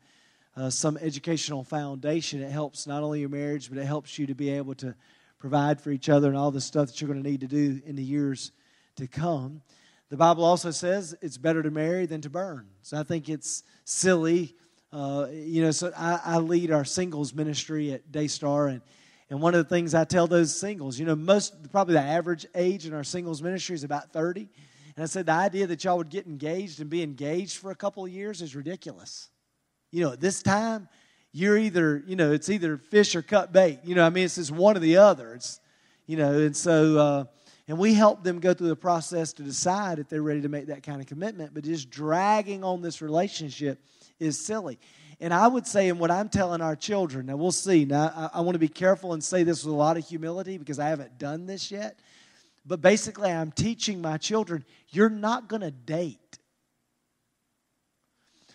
a, uh, some educational foundation. It helps not only your marriage, but it helps you to be able to provide for each other and all the stuff that you're going to need to do in the years to come. The Bible also says it's better to marry than to burn. So I think it's silly. Uh, you know, so I, I lead our singles ministry at Daystar, and, and one of the things I tell those singles, you know, most, probably the average age in our singles ministry is about thirty. And I said the idea that y'all would get engaged and be engaged for a couple of years is ridiculous. You know, at this time, you're either, you know, it's either fish or cut bait. You know, I mean, it's just one or the other. It's, you know, and so, uh, and we help them go through the process to decide if they're ready to make that kind of commitment. But just dragging on this relationship is silly. And I would say, and what I'm telling our children, now we'll see. Now, I, I want to be careful and say this with a lot of humility because I haven't done this yet. But basically, I'm teaching my children, you're not going to date.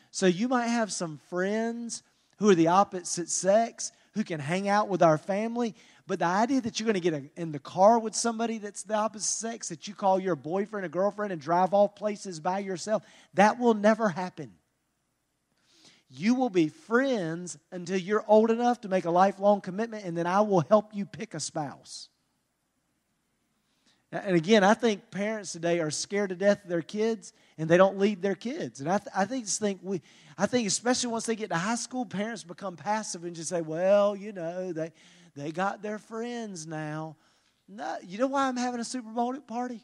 So you might have some friends who are the opposite sex, who can hang out with our family. But the idea that you're going to get in the car with somebody that's the opposite sex, that you call your boyfriend or girlfriend and drive off places by yourself, that will never happen. You will be friends until you're old enough to make a lifelong commitment, and then I will help you pick a spouse. And again, I think parents today are scared to death of their kids, and they don't lead their kids. And I, th- I think, just think we, I think, especially once they get to high school, parents become passive and just say, "Well, you know, they, they got their friends now." No, you know why I'm having a Super Bowl party?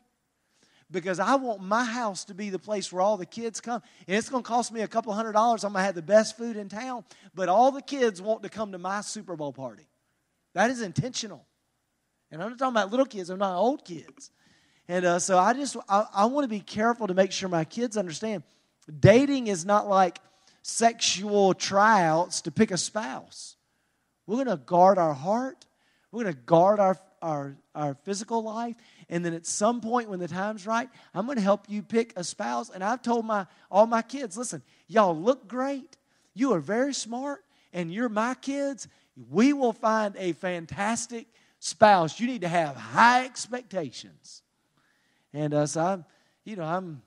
Because I want my house to be the place where all the kids come. And it's going to cost me a couple hundred dollars. I'm going to have the best food in town. But all the kids want to come to my Super Bowl party. That is intentional. And I'm not talking about little kids. I'm not old kids. And uh, so I just, I, I want to be careful to make sure my kids understand dating is not like sexual tryouts to pick a spouse. We're going to guard our heart. We're going to guard our Our, our physical life, and then at some point when the time's right, I'm going to help you pick a spouse. And I've told my all my kids, listen, y'all look great. You are very smart, and you're my kids. We will find a fantastic spouse. You need to have high expectations. And uh, so I'm, you know, I'm.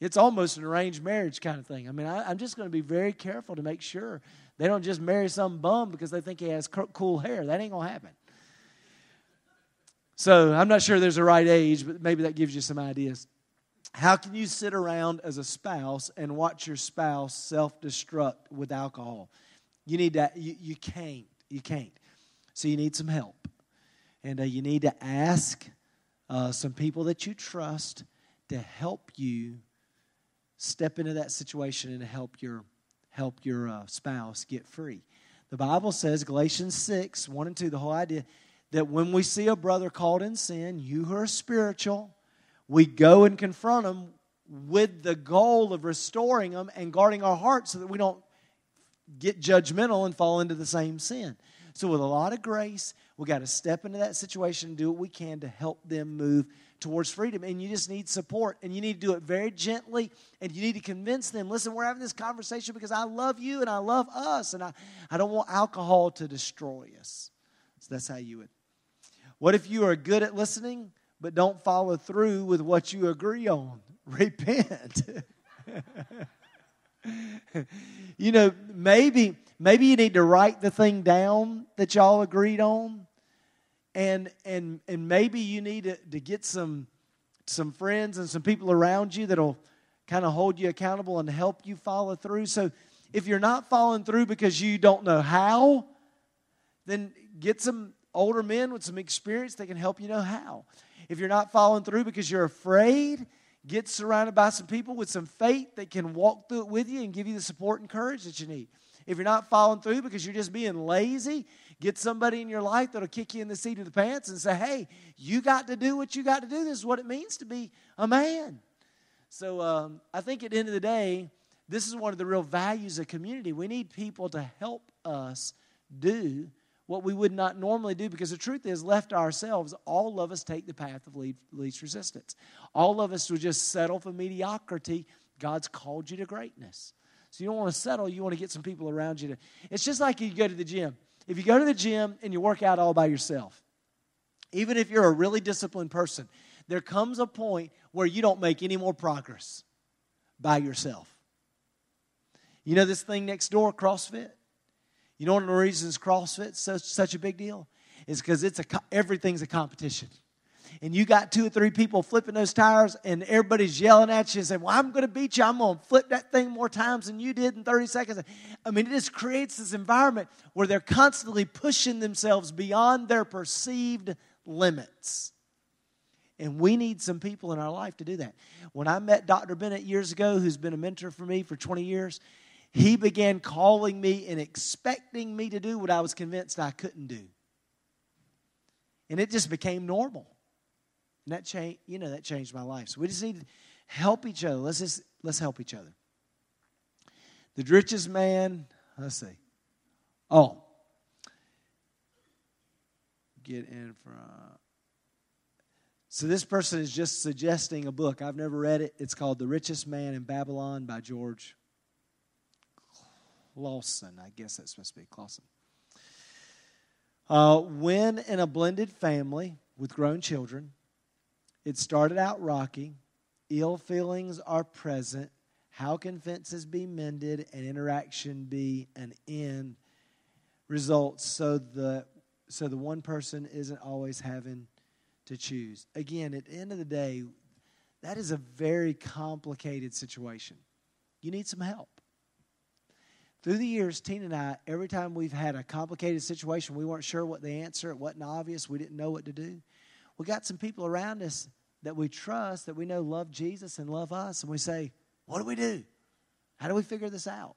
It's almost an arranged marriage kind of thing. I mean, I, I'm just going to be very careful to make sure they don't just marry some bum because they think he has cool hair. That ain't going to happen. So I'm not sure there's a right age, but maybe that gives you some ideas. How can you sit around as a spouse and watch your spouse self-destruct with alcohol? You need to. You, you can't. You can't. So you need some help, and uh, you need to ask uh, some people that you trust to help you step into that situation and help your help your uh, spouse get free. The Bible says, Galatians six, one and two, the whole idea, that when we see a brother caught in sin, you who are spiritual, we go and confront him with the goal of restoring him and guarding our hearts so that we don't get judgmental and fall into the same sin. So with a lot of grace, we got to step into that situation and do what we can to help them move towards freedom. And you just need support, and you need to do it very gently, and you need to convince them, listen, we're having this conversation because I love you and I love us, and I, I don't want alcohol to destroy us. So that's how you would. What if you are good at listening, but don't follow through with what you agree on? Repent. You know, maybe maybe you need to write the thing down that y'all agreed on. And and and maybe you need to, to get some some friends and some people around you that'll kind of hold you accountable and help you follow through. So if you're not following through because you don't know how, then get some older men with some experience that can help you know how. If you're not following through because you're afraid, get surrounded by some people with some faith that can walk through it with you and give you the support and courage that you need. If you're not following through because you're just being lazy, get somebody in your life that'll kick you in the seat of the pants and say, hey, you got to do what you got to do. This is what it means to be a man. So um, I think at the end of the day, this is one of the real values of community. We need people to help us do what we would not normally do, because the truth is, left to ourselves, all of us take the path of least resistance. All of us will just settle for mediocrity. God's called you to greatness. So you don't want to settle. You want to get some people around you. To, it's just like you go to the gym. If you go to the gym and you work out all by yourself, even if you're a really disciplined person, there comes a point where you don't make any more progress by yourself. You know this thing next door, CrossFit? You know one of the reasons CrossFit's such, such a big deal? Is because it's a everything's a competition. And you got two or three people flipping those tires, and everybody's yelling at you and saying, well, I'm going to beat you. I'm going to flip that thing more times than you did in thirty seconds. I mean, it just creates this environment where they're constantly pushing themselves beyond their perceived limits. And we need some people in our life to do that. When I met Doctor Bennett years ago, who's been a mentor for me for twenty years, he began calling me and expecting me to do what I was convinced I couldn't do. And it just became normal. And that changed, you know, that changed my life. So we just need to help each other. Let's just, let's help each other. The richest man, let's see. Oh. Get in front. So this person is just suggesting a book. I've never read it. It's called The Richest Man in Babylon by George Clausen, I guess that's supposed to be Clausen. Uh, when in a blended family with grown children, it started out rocky, ill feelings are present, how can fences be mended and interaction be an end result so the, so the one person isn't always having to choose. Again, at the end of the day, that is a very complicated situation. You need some help. Through the years, Tina and I, every time we've had a complicated situation, we weren't sure what the answer, it wasn't obvious, we didn't know what to do, we got some people around us that we trust, that we know love Jesus and love us, and we say, what do we do? How do we figure this out?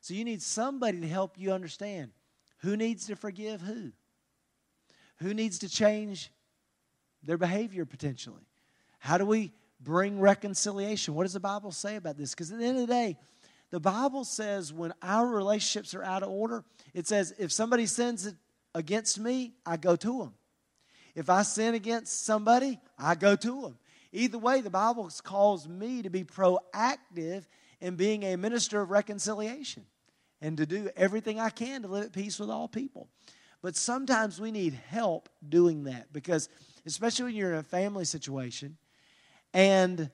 So you need somebody to help you understand who needs to forgive who, who needs to change their behavior potentially. How do we bring reconciliation? What does the Bible say about this? Because at the end of the day, the Bible says when our relationships are out of order, it says if somebody sins against me, I go to them. If I sin against somebody, I go to them. Either way, the Bible calls me to be proactive in being a minister of reconciliation and to do everything I can to live at peace with all people. But sometimes we need help doing that because especially when you're in a family situation and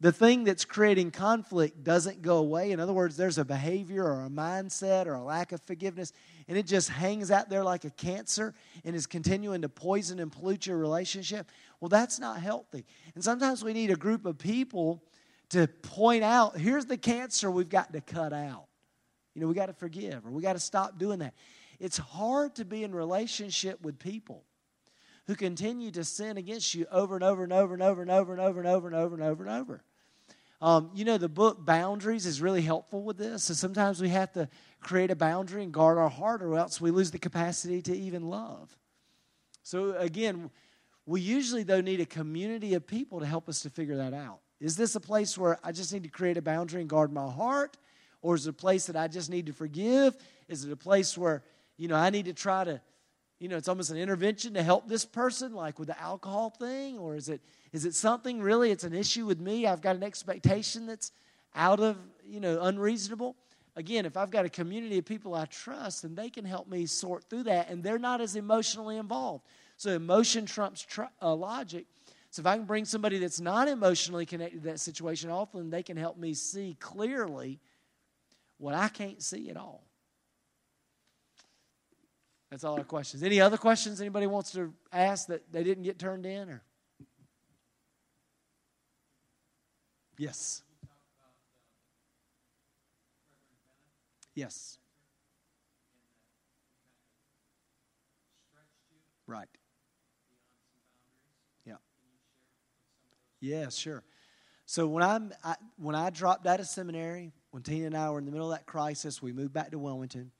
the thing that's creating conflict doesn't go away. In other words, there's a behavior or a mindset or a lack of forgiveness, and it just hangs out there like a cancer and is continuing to poison and pollute your relationship. Well, that's not healthy. And sometimes we need a group of people to point out, here's the cancer we've got to cut out. You know, we got to forgive or we got to stop doing that. It's hard to be in relationship with people who continue to sin against you over and over and over and over and over and over and over and over and over and over. Um, you know, the book Boundaries is really helpful with this. So sometimes we have to create a boundary and guard our heart or else we lose the capacity to even love. So again, we usually, though, need a community of people to help us to figure that out. Is this a place where I just need to create a boundary and guard my heart? Or is it a place that I just need to forgive? Is it a place where, you know, I need to try to, you know, it's almost an intervention to help this person, like with the alcohol thing? Or is it is it something really, it's an issue with me? I've got an expectation that's out of, you know, unreasonable. Again, if I've got a community of people I trust, then they can help me sort through that, and they're not as emotionally involved. So emotion trumps tr- uh, logic. So if I can bring somebody that's not emotionally connected to that situation, often they can help me see clearly what I can't see at all. That's all our questions. Any other questions anybody wants to ask that they didn't get turned in? Or? Yes. Yes. Right. Yeah. Yeah, sure. So when I'm, I, when I dropped out of seminary, when Tina and I were in the middle of that crisis, we moved back to Wilmington.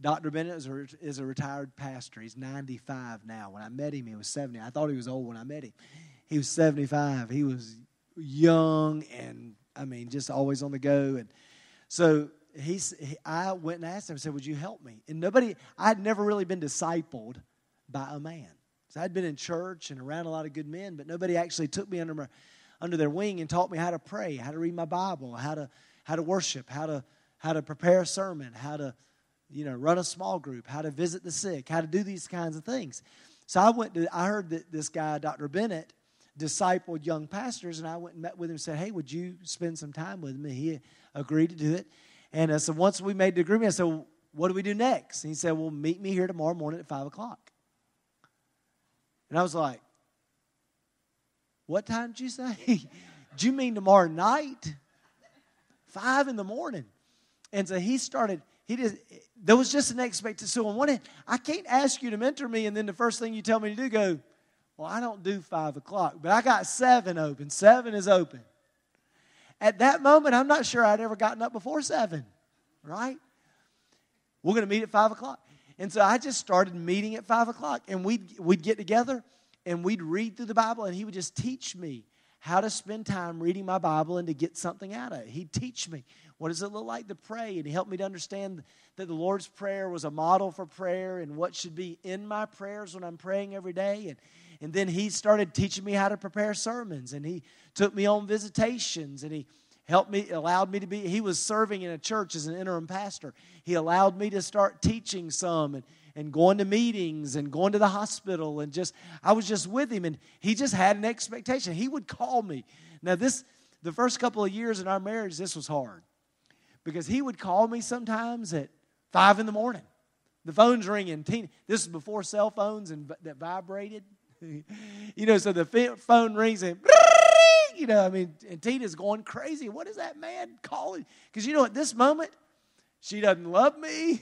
Doctor Bennett is a, is a retired pastor. He's ninety-five now. When I met him, he was seventy. I thought he was old when I met him. He was seventy-five. He was young and, I mean, just always on the go. And so he, I went and asked him, I said, would you help me? And nobody, I'd never really been discipled by a man. So I'd been in church and around a lot of good men, but nobody actually took me under my, under their wing and taught me how to pray, how to read my Bible, how to how to worship, how to how to prepare a sermon, how to, you know, run a small group, how to visit the sick, how to do these kinds of things. So I went to, I heard that this guy, Doctor Bennett, discipled young pastors, and I went and met with him and said, hey, would you spend some time with me? He agreed to do it. And uh, so once we made the agreement, I said, well, what do we do next? And he said, well, meet me here tomorrow morning at five o'clock. And I was like, what time did you say? Did you mean tomorrow night? Five in the morning. And so he started... He just, there was just an expectation. So on one hand, I can't ask you to mentor me, and then the first thing you tell me to do, go, well, I don't do five o'clock, but I got seven open. Seven is open. At that moment, I'm not sure I'd ever gotten up before seven, right? We're going to meet at five o'clock. And so I just started meeting at five o'clock, and we'd, we'd get together, and we'd read through the Bible, and he would just teach me how to spend time reading my Bible and to get something out of it. He'd teach me. What does it look like to pray? And he helped me to understand that the Lord's Prayer was a model for prayer and what should be in my prayers when I'm praying every day. And, and then he started teaching me how to prepare sermons. And he took me on visitations. And he helped me, allowed me to be, he was serving in a church as an interim pastor. He allowed me to start teaching some and, and going to meetings and going to the hospital. And just, I was just with him. And he just had an expectation. He would call me. Now this, the first couple of years in our marriage, this was hard. Because he would call me sometimes at five in the morning. The phone's ringing. Tina, this is before cell phones and that vibrated. You know, so the phone rings and, you know, I mean, and Tina's going crazy. What is that man calling? Because, you know, at this moment, she doesn't love me.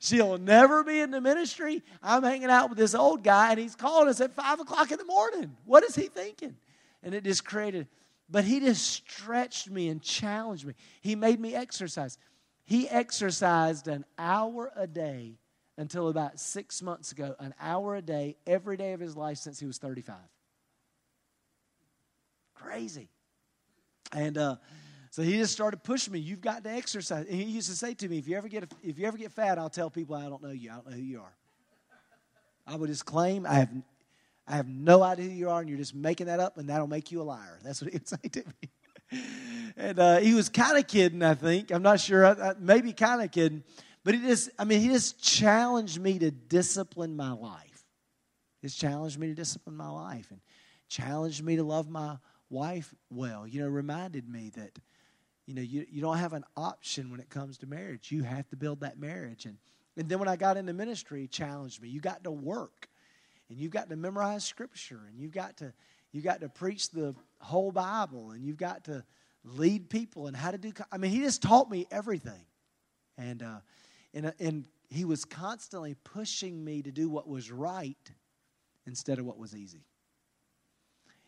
She'll never be in the ministry. I'm hanging out with this old guy, and he's calling us at five o'clock in the morning. What is he thinking? And it just created, but he just stretched me and challenged me. He made me exercise. He exercised an hour a day until about six months ago, an hour a day, every day of his life since he was thirty-five. Crazy. And uh, so he just started pushing me. You've got to exercise. And he used to say to me, if you ever get if you ever get fat, I'll tell people I don't know you. I don't know who you are. I would just claim I have I have no idea who you are, and you're just making that up, and that'll make you a liar. That's what he would say to me. And uh, he was kind of kidding, I think. I'm not sure. I, I, maybe kind of kidding. But he just, I mean, he just challenged me to discipline my life. He just challenged me to discipline my life and challenged me to love my wife well. You know, reminded me that, you know, you, you don't have an option when it comes to marriage. You have to build that marriage. And, and then when I got into ministry, he challenged me. You got to work, and you've got to memorize Scripture, and you've got to, you got to preach the whole Bible, and you've got to lead people and how to do. I mean, he just taught me everything. And, uh, And, and he was constantly pushing me to do what was right instead of what was easy.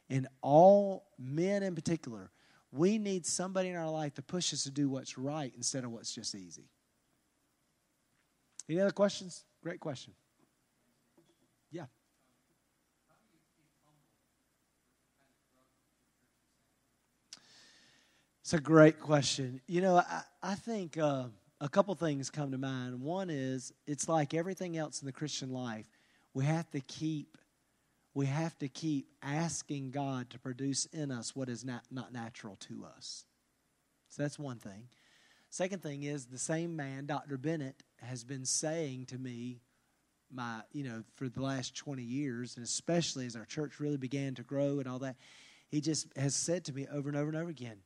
And all men in particular, we need somebody in our life to push us to do what's right instead of what's just easy. Any other questions? Great question. Yeah. It's a great question. You know, I, I think... Uh, A couple things come to mind. One is, it's like everything else in the Christian life. We have to keep, we have to keep asking God to produce in us what is not, not natural to us. So that's one thing. Second thing is, the same man, Doctor Bennett, has been saying to me, my, you know, for the last twenty years, and especially as our church really began to grow and all that, he just has said to me over and over and over again,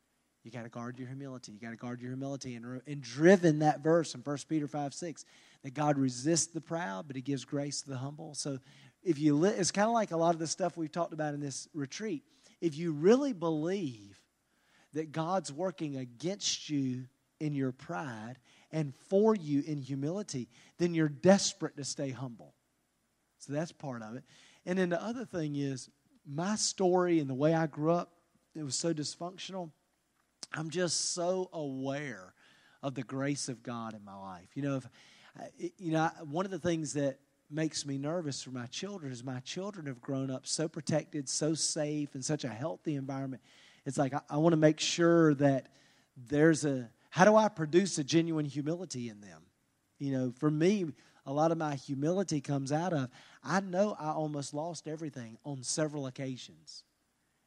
you got to guard your humility. You got to guard your humility. And, and driven that verse in First Peter five six, that God resists the proud, but he gives grace to the humble. So if you li- it's kind of like a lot of the stuff we've talked about in this retreat. If you really believe that God's working against you in your pride and for you in humility, then you're desperate to stay humble. So that's part of it. And then the other thing is, my story and the way I grew up, it was so dysfunctional. I'm just so aware of the grace of God in my life. You know, if you know, one of the things that makes me nervous for my children is my children have grown up so protected, so safe, in such a healthy environment. It's like I, I want to make sure that there's a, how do I produce a genuine humility in them? You know, for me, a lot of my humility comes out of, I know I almost lost everything on several occasions.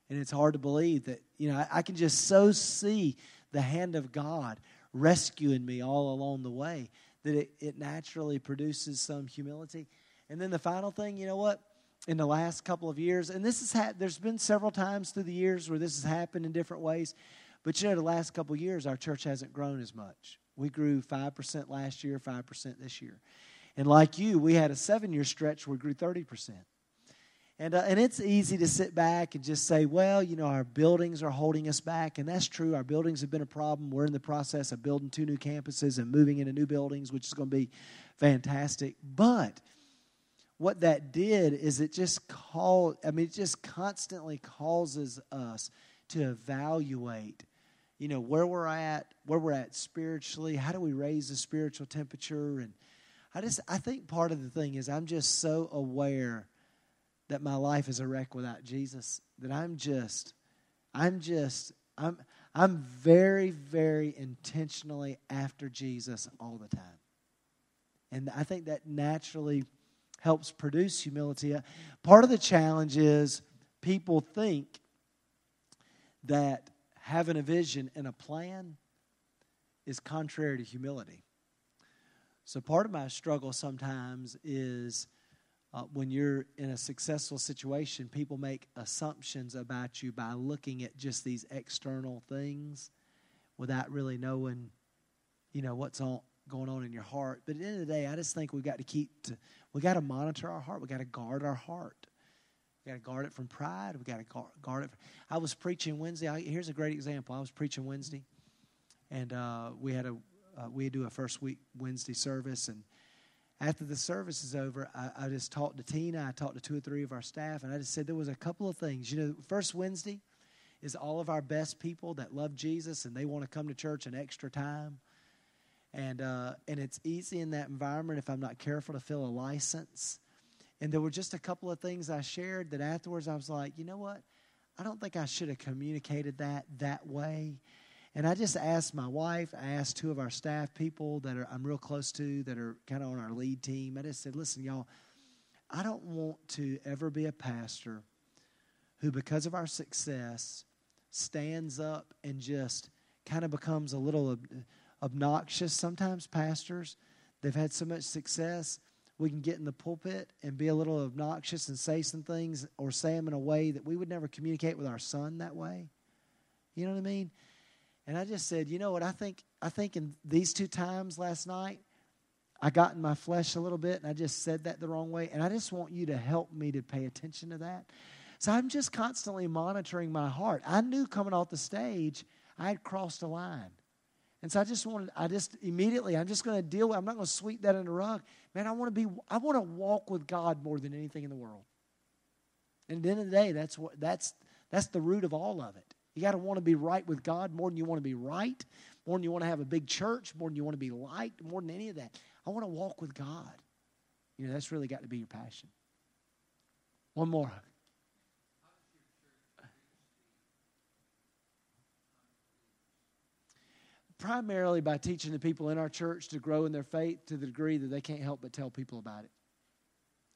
And it's hard to believe that, you know, I can just so see the hand of God rescuing me all along the way that it, it naturally produces some humility. And then the final thing, you know what? In the last couple of years, and this has ha- there's been several times through the years where this has happened in different ways. But, you know, the last couple of years, our church hasn't grown as much. We grew five percent last year, five percent this year. And like you, we had a seven-year stretch where we grew thirty percent. And, uh, and it's easy to sit back and just say, well, you know, our buildings are holding us back. And that's true. Our buildings have been a problem. We're in the process of building two new campuses and moving into new buildings, which is going to be fantastic. But what that did is it just called, I mean, it just constantly causes us to evaluate, you know, where we're at, where we're at spiritually. How do we raise the spiritual temperature? And I just, I think part of the thing is I'm just so aware that my life is a wreck without Jesus, that I'm just, I'm just, I'm I'm very, very intentionally after Jesus all the time. And I think that naturally helps produce humility. Part of the challenge is people think that having a vision and a plan is contrary to humility. So part of my struggle sometimes is, Uh, when you're in a successful situation, people make assumptions about you by looking at just these external things without really knowing, you know, what's on, going on in your heart. But at the end of the day, I just think we've got to keep, to, we got to monitor our heart. We've got to guard our heart. We got to guard it from pride. We got to guard, guard it. From, I was preaching Wednesday. I, here's a great example. I was preaching Wednesday, and uh, we had a uh, we do a first week Wednesday service. And after the service is over, I, I just talked to Tina. I talked to two or three of our staff, and I just said there was a couple of things. You know, first Wednesday is all of our best people that love Jesus and they want to come to church an extra time. And uh, and it's easy in that environment if I'm not careful to fill a license. And there were just a couple of things I shared that afterwards I was like, you know what? I don't think I should have communicated that that way. And I just asked my wife, I asked two of our staff people that are, I'm real close to that are kind of on our lead team. I just said, listen, y'all, I don't want to ever be a pastor who, because of our success, stands up and just kind of becomes a little ob- obnoxious. Sometimes pastors, they've had so much success, we can get in the pulpit and be a little obnoxious and say some things or say them in a way that we would never communicate with our son that way. You know what I mean? And I just said, you know what, I think I think in these two times last night, I got in my flesh a little bit and I just said that the wrong way. And I just want you to help me to pay attention to that. So I'm just constantly monitoring my heart. I knew coming off the stage, I had crossed a line. And so I just wanted, I just immediately, I'm just going to deal with, I'm not going to sweep that under the rug. Man, I want to be, I want to walk with God more than anything in the world. And at the end of the day, that's what, that's, that's the root of all of it. You got to want to be right with God more than you want to be right, more than you want to have a big church, more than you want to be liked, more than any of that. I want to walk with God. You know, that's really got to be your passion. One more. Primarily by teaching the people in our church to grow in their faith to the degree that they can't help but tell people about it.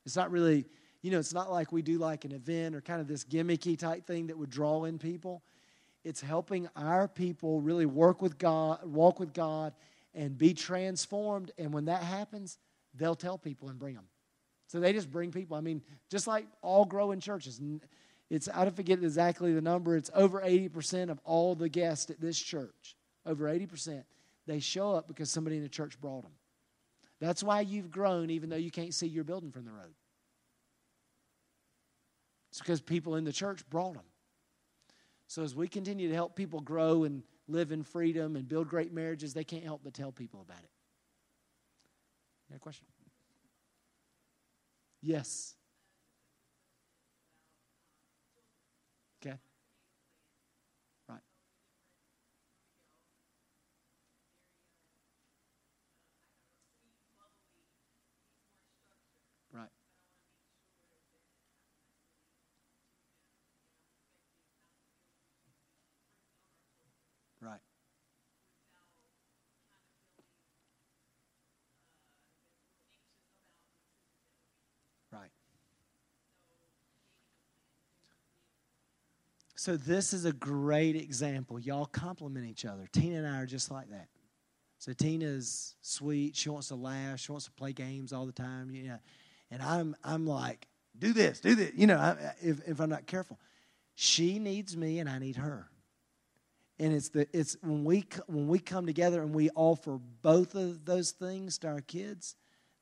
It's not really, you know, it's not like we do like an event or kind of this gimmicky type thing that would draw in people. It's helping our people really work with God, walk with God, and be transformed. And when that happens, they'll tell people and bring them. So they just bring people. I mean, just like all growing churches. It's, I don't forget exactly the number. It's over eighty percent of all the guests at this church. Over eighty percent, they show up because somebody in the church brought them. That's why you've grown even though you can't see your building from the road. It's because people in the church brought them. So as we continue to help people grow and live in freedom and build great marriages, they can't help but tell people about it. You have a question? Yes. Okay. So this is a great example. Y'all compliment each other. Tina and I are just like that. So Tina's sweet. She wants to laugh. She wants to play games all the time. You know, and I'm I'm like, do this, do this. You know, I, if if I'm not careful, she needs me and I need her. And it's the it's when we when we come together and we offer both of those things to our kids,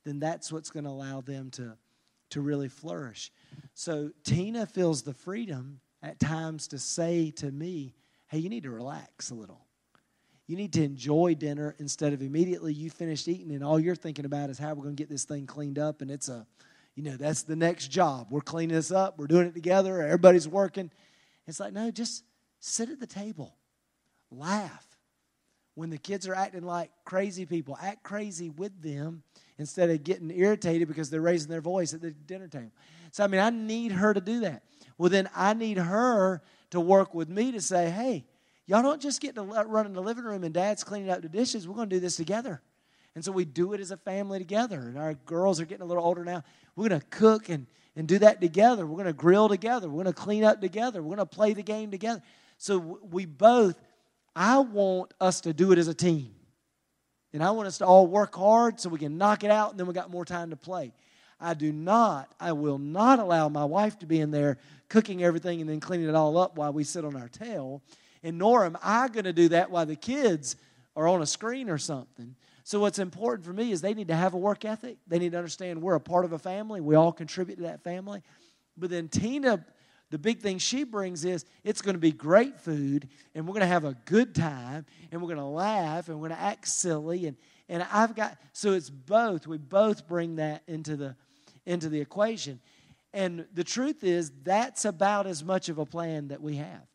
then that's what's going to allow them to to really flourish. So Tina feels the freedom at times to say to me, hey, you need to relax a little. You need to enjoy dinner instead of immediately you finished eating and all you're thinking about is how we're going to get this thing cleaned up. And it's a, you know, that's the next job. We're cleaning this up. We're doing it together. Everybody's working. It's like, no, just sit at the table. Laugh. When the kids are acting like crazy people, act crazy with them instead of getting irritated because they're raising their voice at the dinner table. So, I mean, I need her to do that. Well, then I need her to work with me to say, hey, y'all don't just get to run in the living room and Dad's cleaning up the dishes. We're going to do this together. And so we do it as a family together. And our girls are getting a little older now. We're going to cook and, and do that together. We're going to grill together. We're going to clean up together. We're going to play the game together. So we both... I want us to do it as a team. And I want us to all work hard so we can knock it out and then we got more time to play. I do not, I will not allow my wife to be in there cooking everything and then cleaning it all up while we sit on our tail. And nor am I going to do that while the kids are on a screen or something. So what's important for me is they need to have a work ethic. They need to understand we're a part of a family. We all contribute to that family. But then Tina, the big thing she brings is it's going to be great food, and we're going to have a good time, and we're going to laugh, and we're going to act silly. And, and I've got, so it's both. We both bring that into the into the equation. And the truth is that's about as much of a plan that we have.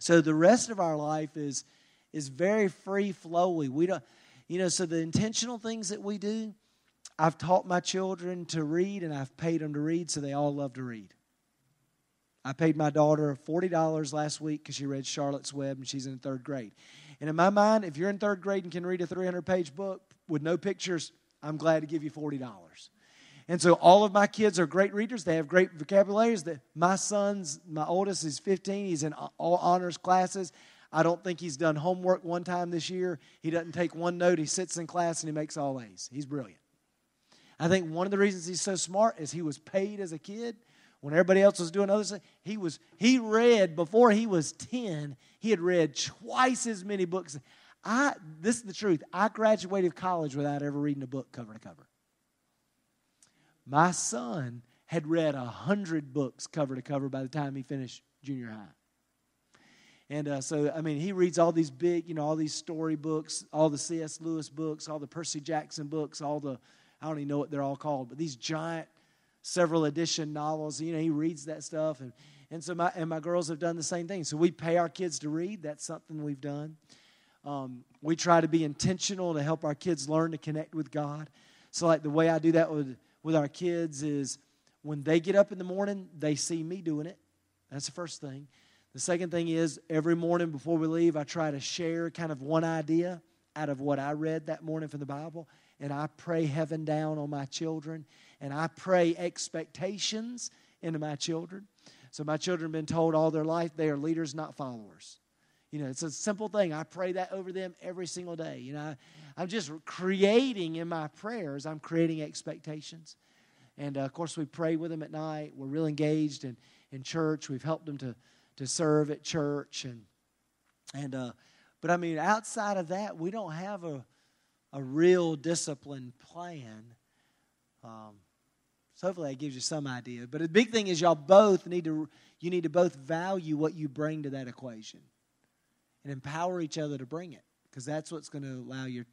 So the rest of our life is is very free flowy. We don't, you know, so the intentional things that we do, I've taught my children to read, and I've paid them to read, so they all love to read. I paid my daughter forty dollars last week because she read Charlotte's Web, and she's in third grade. And in my mind, if you're in third grade and can read a three hundred page book with no pictures, I'm glad to give you forty dollars. And so all of my kids are great readers. They have great vocabularies. My son's, my oldest is fifteen. He's in all honors classes. I don't think he's done homework one time this year. He doesn't take one note. He sits in class and he makes all A's. He's brilliant. I think one of the reasons he's so smart is he was paid as a kid. When everybody else was doing other things, he was he read before he was ten. He had read twice as many books. I this is the truth. I graduated college without ever reading a book cover to cover. My son had read a hundred books cover to cover by the time he finished junior high. And uh, so, I mean, he reads all these big, you know, all these story books, all the C S Lewis books, all the Percy Jackson books, all the, I don't even know what they're all called, but these giant several edition novels. You know, he reads that stuff. And, and so my and my girls have done the same thing. So we pay our kids to read. That's something we've done. Um, we try to be intentional to help our kids learn to connect with God. So like the way I do that with, with our kids is when they get up in the morning, they see me doing it. That's the first thing. The second thing is every morning before we leave, I try to share kind of one idea out of what I read that morning from the Bible. And I pray heaven down on my children. And I pray expectations into my children. So my children have been told all their life they are leaders, not followers. You know, it's a simple thing. I pray that over them every single day. You know, I, I'm just creating in my prayers, I'm creating expectations. And, uh, of course, we pray with them at night. We're real engaged in, in church. We've helped them to, to serve at church. and and uh, But, I mean, outside of that, we don't have a, a real disciplined plan. Um So hopefully that gives you some idea. But the big thing is y'all both need to, you need to both value what you bring to that equation and empower each other to bring it, because that's what's going to allow your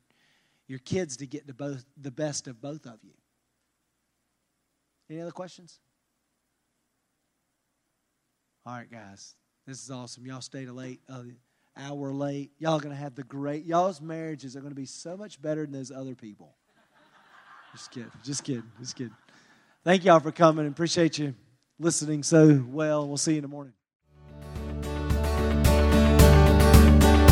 your kids to get the, both, the best of both of you. Any other questions? All right, guys. This is awesome. Y'all stayed a late, uh, hour late. Y'all going to have the great, y'all's marriages are going to be so much better than those other people. Just kidding. Just kidding. Just kidding. Thank y'all for coming. Appreciate you listening so well. We'll see you in the morning.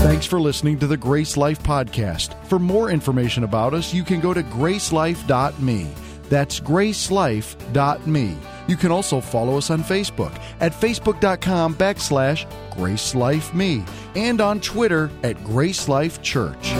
Thanks for listening to the Grace Life Podcast. For more information about us, you can go to gracelife dot me. That's gracelife dot me. You can also follow us on Facebook at facebook.com backslash gracelifeme and on Twitter at Grace Life Church.